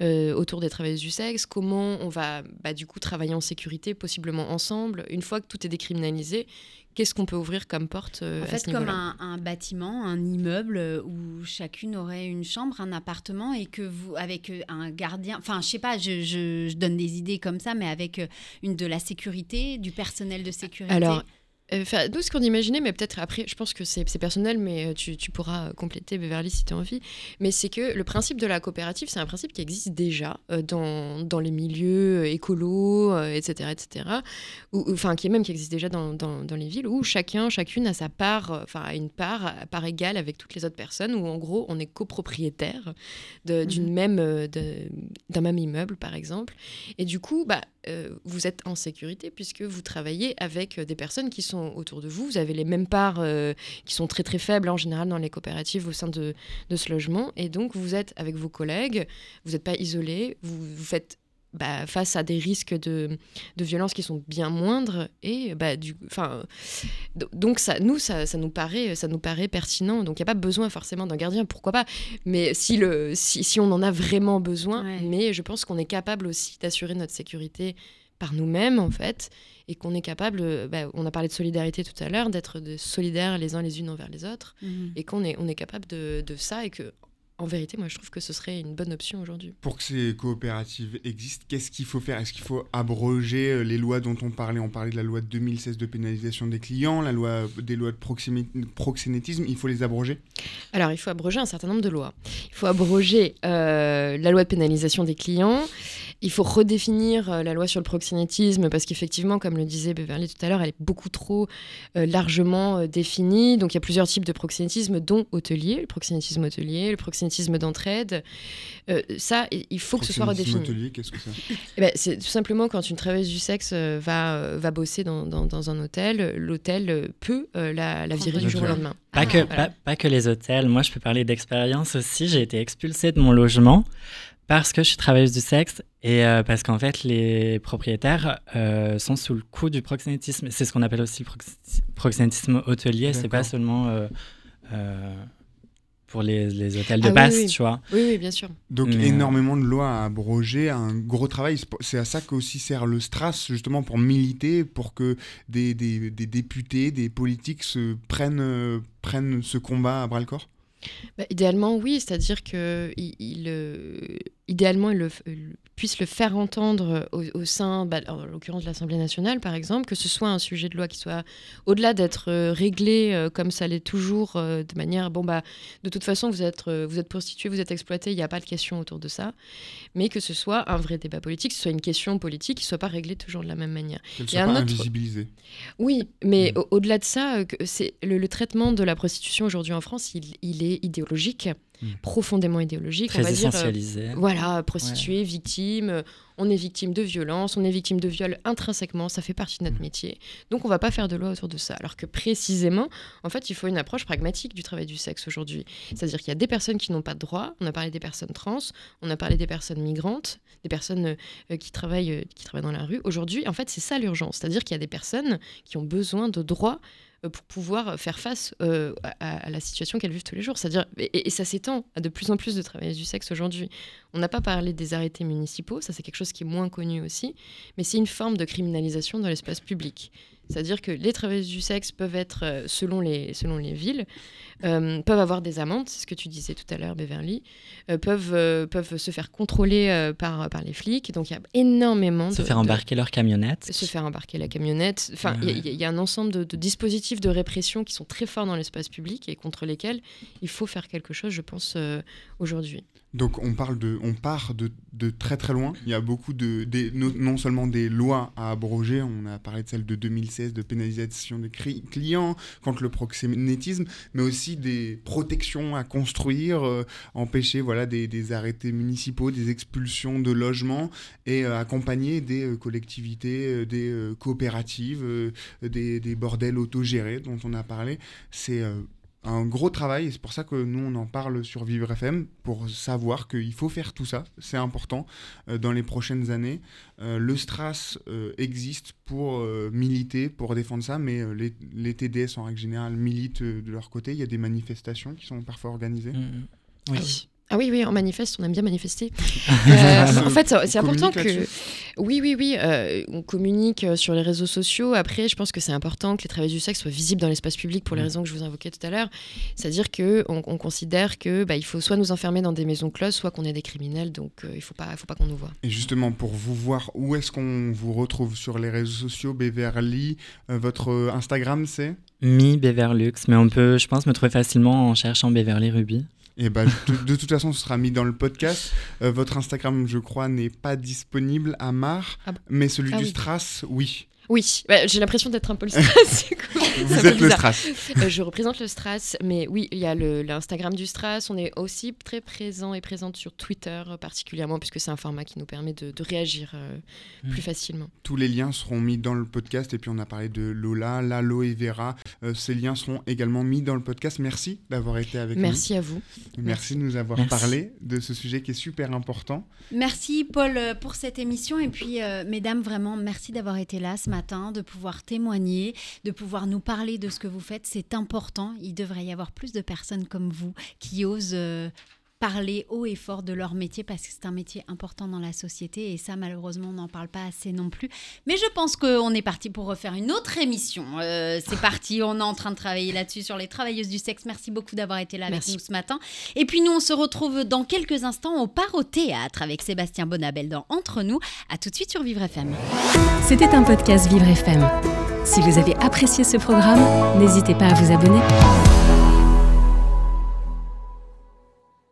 euh, autour des travailleuses du sexe, comment on va bah, du coup travailler en sécurité, possiblement ensemble. Une fois que tout est décriminalisé, qu'est-ce qu'on peut ouvrir comme porte euh, en fait, à ce niveau-là ? Comme un, un bâtiment, un immeuble où chacune aurait une chambre, un appartement et que vous, avec un gardien, enfin je sais pas, je, je, je donne des idées comme ça, mais avec une, de la sécurité, du personnel de sécurité. Alors, Enfin, nous, ce qu'on imaginait, mais peut-être après, je pense que c'est, c'est personnel, mais tu, tu pourras compléter, Beverly, si tu as envie. Mais c'est que le principe de la coopérative, c'est un principe qui existe déjà euh, dans, dans les milieux écolos, euh, et cetera, et cetera. Ou, enfin, qui est même qui existe déjà dans, dans, dans les villes, où chacun, chacune a sa part, enfin, a une part, part égale avec toutes les autres personnes, où en gros, on est copropriétaire de, d'une mmh. même, de, d'un même immeuble, par exemple. Et du coup, bah, euh, vous êtes en sécurité puisque vous travaillez avec des personnes qui sont autour de vous, vous avez les mêmes parts euh, qui sont très très faibles en général dans les coopératives au sein de, de ce logement et donc vous êtes avec vos collègues, vous n'êtes pas isolés, vous, vous faites bah, face à des risques de, de violence qui sont bien moindres et bah, du, donc ça, nous, ça, ça, nous paraît, ça nous paraît pertinent, donc il n'y a pas besoin forcément d'un gardien, pourquoi pas, mais si, le, si, si on en a vraiment besoin, ouais. mais je pense qu'on est capable aussi d'assurer notre sécurité par nous-mêmes en fait, et qu'on est capable, bah, on a parlé de solidarité tout à l'heure, d'être de solidaires les uns les unes envers les autres, mmh. et qu'on est, on est capable de, de ça, et que, en vérité, moi je trouve que ce serait une bonne option aujourd'hui. Pour que ces coopératives existent, qu'est-ce qu'il faut faire ? Est-ce qu'il faut abroger les lois dont on parlait ? On parlait de la loi de deux mille seize de pénalisation des clients, la loi, des lois de proxémi- proxénétisme, il faut les abroger ? Alors il faut abroger un certain nombre de lois. Il faut abroger euh, la loi de pénalisation des clients. Il faut redéfinir la loi sur le proxénétisme parce qu'effectivement, comme le disait Beverly tout à l'heure, elle est beaucoup trop euh, largement euh, définie. Donc, il y a plusieurs types de proxénétisme, dont hôtelier, le proxénétisme hôtelier, le proxénétisme d'entraide. Euh, ça, il faut que ce soit redéfini. Le proxénétisme hôtelier, qu'est-ce que c'est ? Eh ben, c'est tout simplement quand une travailleuse du sexe euh, va, euh, va bosser dans, dans, dans un hôtel, l'hôtel peut euh, la, la virer du jour au lendemain. Pas, ah, que, voilà. pas, pas que les hôtels. Moi, je peux parler d'expérience aussi. J'ai été expulsée de mon logement parce que je suis travailleuse du sexe et euh, parce qu'en fait, les propriétaires euh, sont sous le coup du proxénétisme. C'est ce qu'on appelle aussi le proxé- proxénétisme hôtelier. D'accord. C'est pas seulement euh, euh, pour les, les hôtels de ah, passe, oui, oui. tu vois. Oui, oui, bien sûr. Donc, Mais, énormément de lois à abroger, un gros travail. C'est à ça qu'aussi sert le Strass, justement, pour militer, pour que des, des, des députés, des politiques se prennent, euh, prennent ce combat à bras-le-corps. Bah, idéalement, oui. C'est-à-dire que il... il euh... idéalement, ils, le, ils puissent le faire entendre au, au sein, bah, en l'occurrence, de l'Assemblée nationale, par exemple, que ce soit un sujet de loi qui soit, au-delà d'être euh, réglé euh, comme ça l'est toujours, euh, de manière, bon, bah, de toute façon, vous êtes, euh, vous êtes prostituée, vous êtes exploitée, il n'y a pas de question autour de ça, mais que ce soit un vrai débat politique, que ce soit une question politique qui ne soit pas réglée toujours de la même manière. Qu'elle ne soit pas autre... invisibilisée. Oui, mais mmh. au- au-delà de ça, euh, que c'est le, le traitement de la prostitution aujourd'hui en France, il, il est idéologique. Mmh. Profondément idéologique, très on va essentialisé. Dire, euh, voilà, prostituée, ouais. victime, euh, on est victime de violence, on est victime de viol intrinsèquement, ça fait partie de notre mmh. métier, donc on va pas faire de loi autour de ça, alors que précisément, en fait, il faut une approche pragmatique du travail du sexe aujourd'hui, c'est-à-dire qu'il y a des personnes qui n'ont pas de droit, on a parlé des personnes trans, on a parlé des personnes migrantes, des personnes euh, qui, travaillent, euh, qui travaillent dans la rue, aujourd'hui, en fait, c'est ça l'urgence, c'est-à-dire qu'il y a des personnes qui ont besoin de droits pour pouvoir faire face euh, à, à la situation qu'elles vivent tous les jours. C'est-à-dire, et, et ça s'étend à de plus en plus de travailleurs du sexe aujourd'hui. On n'a pas parlé des arrêtés municipaux, ça c'est quelque chose qui est moins connu aussi, mais c'est une forme de criminalisation dans l'espace public. C'est-à-dire que les travailleurs du sexe peuvent être, selon les, selon les villes, euh, peuvent avoir des amendes, c'est ce que tu disais tout à l'heure, Beverly, euh, peuvent, euh, peuvent se faire contrôler euh, par, par les flics. Donc il y a énormément de... Se faire embarquer de, leur camionnette. Se faire embarquer la camionnette. Enfin, il ouais, ouais. y, y a un ensemble de, de dispositifs de répression qui sont très forts dans l'espace public et contre lesquels il faut faire quelque chose, je pense, euh, aujourd'hui. Donc on, parle de, on part de, de très très loin, il y a beaucoup de, de no, non seulement des lois à abroger, on a parlé de celle de deux mille seize, de pénalisation des cri- clients contre le proxénétisme, mais aussi des protections à construire, euh, empêcher voilà, des, des arrêtés municipaux, des expulsions de logements et euh, accompagner des euh, collectivités, euh, des euh, coopératives, euh, des, des bordels autogérés dont on a parlé, c'est... Euh, un gros travail, et c'est pour ça que nous on en parle sur Vivre F M, pour savoir qu'il faut faire tout ça, c'est important euh, dans les prochaines années. Euh, le Strass euh, existe pour euh, militer, pour défendre ça, mais euh, les, les T D S en règle générale militent euh, de leur côté, il y a des manifestations qui sont parfois organisées. Mmh. Oui. Ah oui, oui, on manifeste, on aime bien manifester. euh, en fait, c'est important que... Oui, oui, oui, euh, on communique sur les réseaux sociaux. Après, je pense que c'est important que les travailleurs du sexe soient visibles dans l'espace public pour les raisons que je vous invoquais tout à l'heure. C'est-à-dire qu'on on considère qu'il bah, faut soit nous enfermer dans des maisons closes, soit qu'on est des criminels, donc euh, il ne faut pas, faut pas qu'on nous voie. Et justement, pour vous voir, où est-ce qu'on vous retrouve sur les réseaux sociaux, Beverly, euh, votre Instagram, c'est Mi Beverlux, mais on peut, je pense, me trouver facilement en cherchant Beverly Ruby. Et bah, de, de toute façon, ce sera mis dans le podcast. Euh, votre Instagram, je crois, n'est pas disponible, Amar, ah bon mais celui ah du oui. Strass, oui. Oui, bah, j'ai l'impression d'être un peu le Strass. Vous êtes le Strass. Euh, je représente le Strass, mais oui, il y a le, l'Instagram du Strass. On est aussi très présent et présente sur Twitter, particulièrement, puisque c'est un format qui nous permet de, de réagir euh, mmh. plus facilement. Tous les liens seront mis dans le podcast. Et puis, on a parlé de Lola, Lalo et Vera. Euh, ces liens seront également mis dans le podcast. Merci d'avoir été avec Merci nous. Merci à vous. Merci, Merci de nous avoir Merci. Parlé de ce sujet qui est super important. Merci, Paul, pour cette émission. Et puis, euh, mesdames, vraiment, merci d'avoir été là ce matin. De pouvoir témoigner, de pouvoir nous parler de ce que vous faites, c'est important. Il devrait y avoir plus de personnes comme vous qui osent euh, parler haut et fort de leur métier parce que c'est un métier important dans la société et ça, malheureusement, on n'en parle pas assez non plus. Mais je pense qu'on est parti pour refaire une autre émission. Euh, c'est parti, on est en train de travailler là-dessus sur les travailleuses du sexe. Merci beaucoup d'avoir été là Merci. Avec nous ce matin. Et puis nous, on se retrouve dans quelques instants. On part au théâtre avec Sébastien Bonnabel dans Entre nous. À tout de suite sur Vivre F M. C'était un podcast Vivre F M. Si vous avez apprécié ce programme, n'hésitez pas à vous abonner.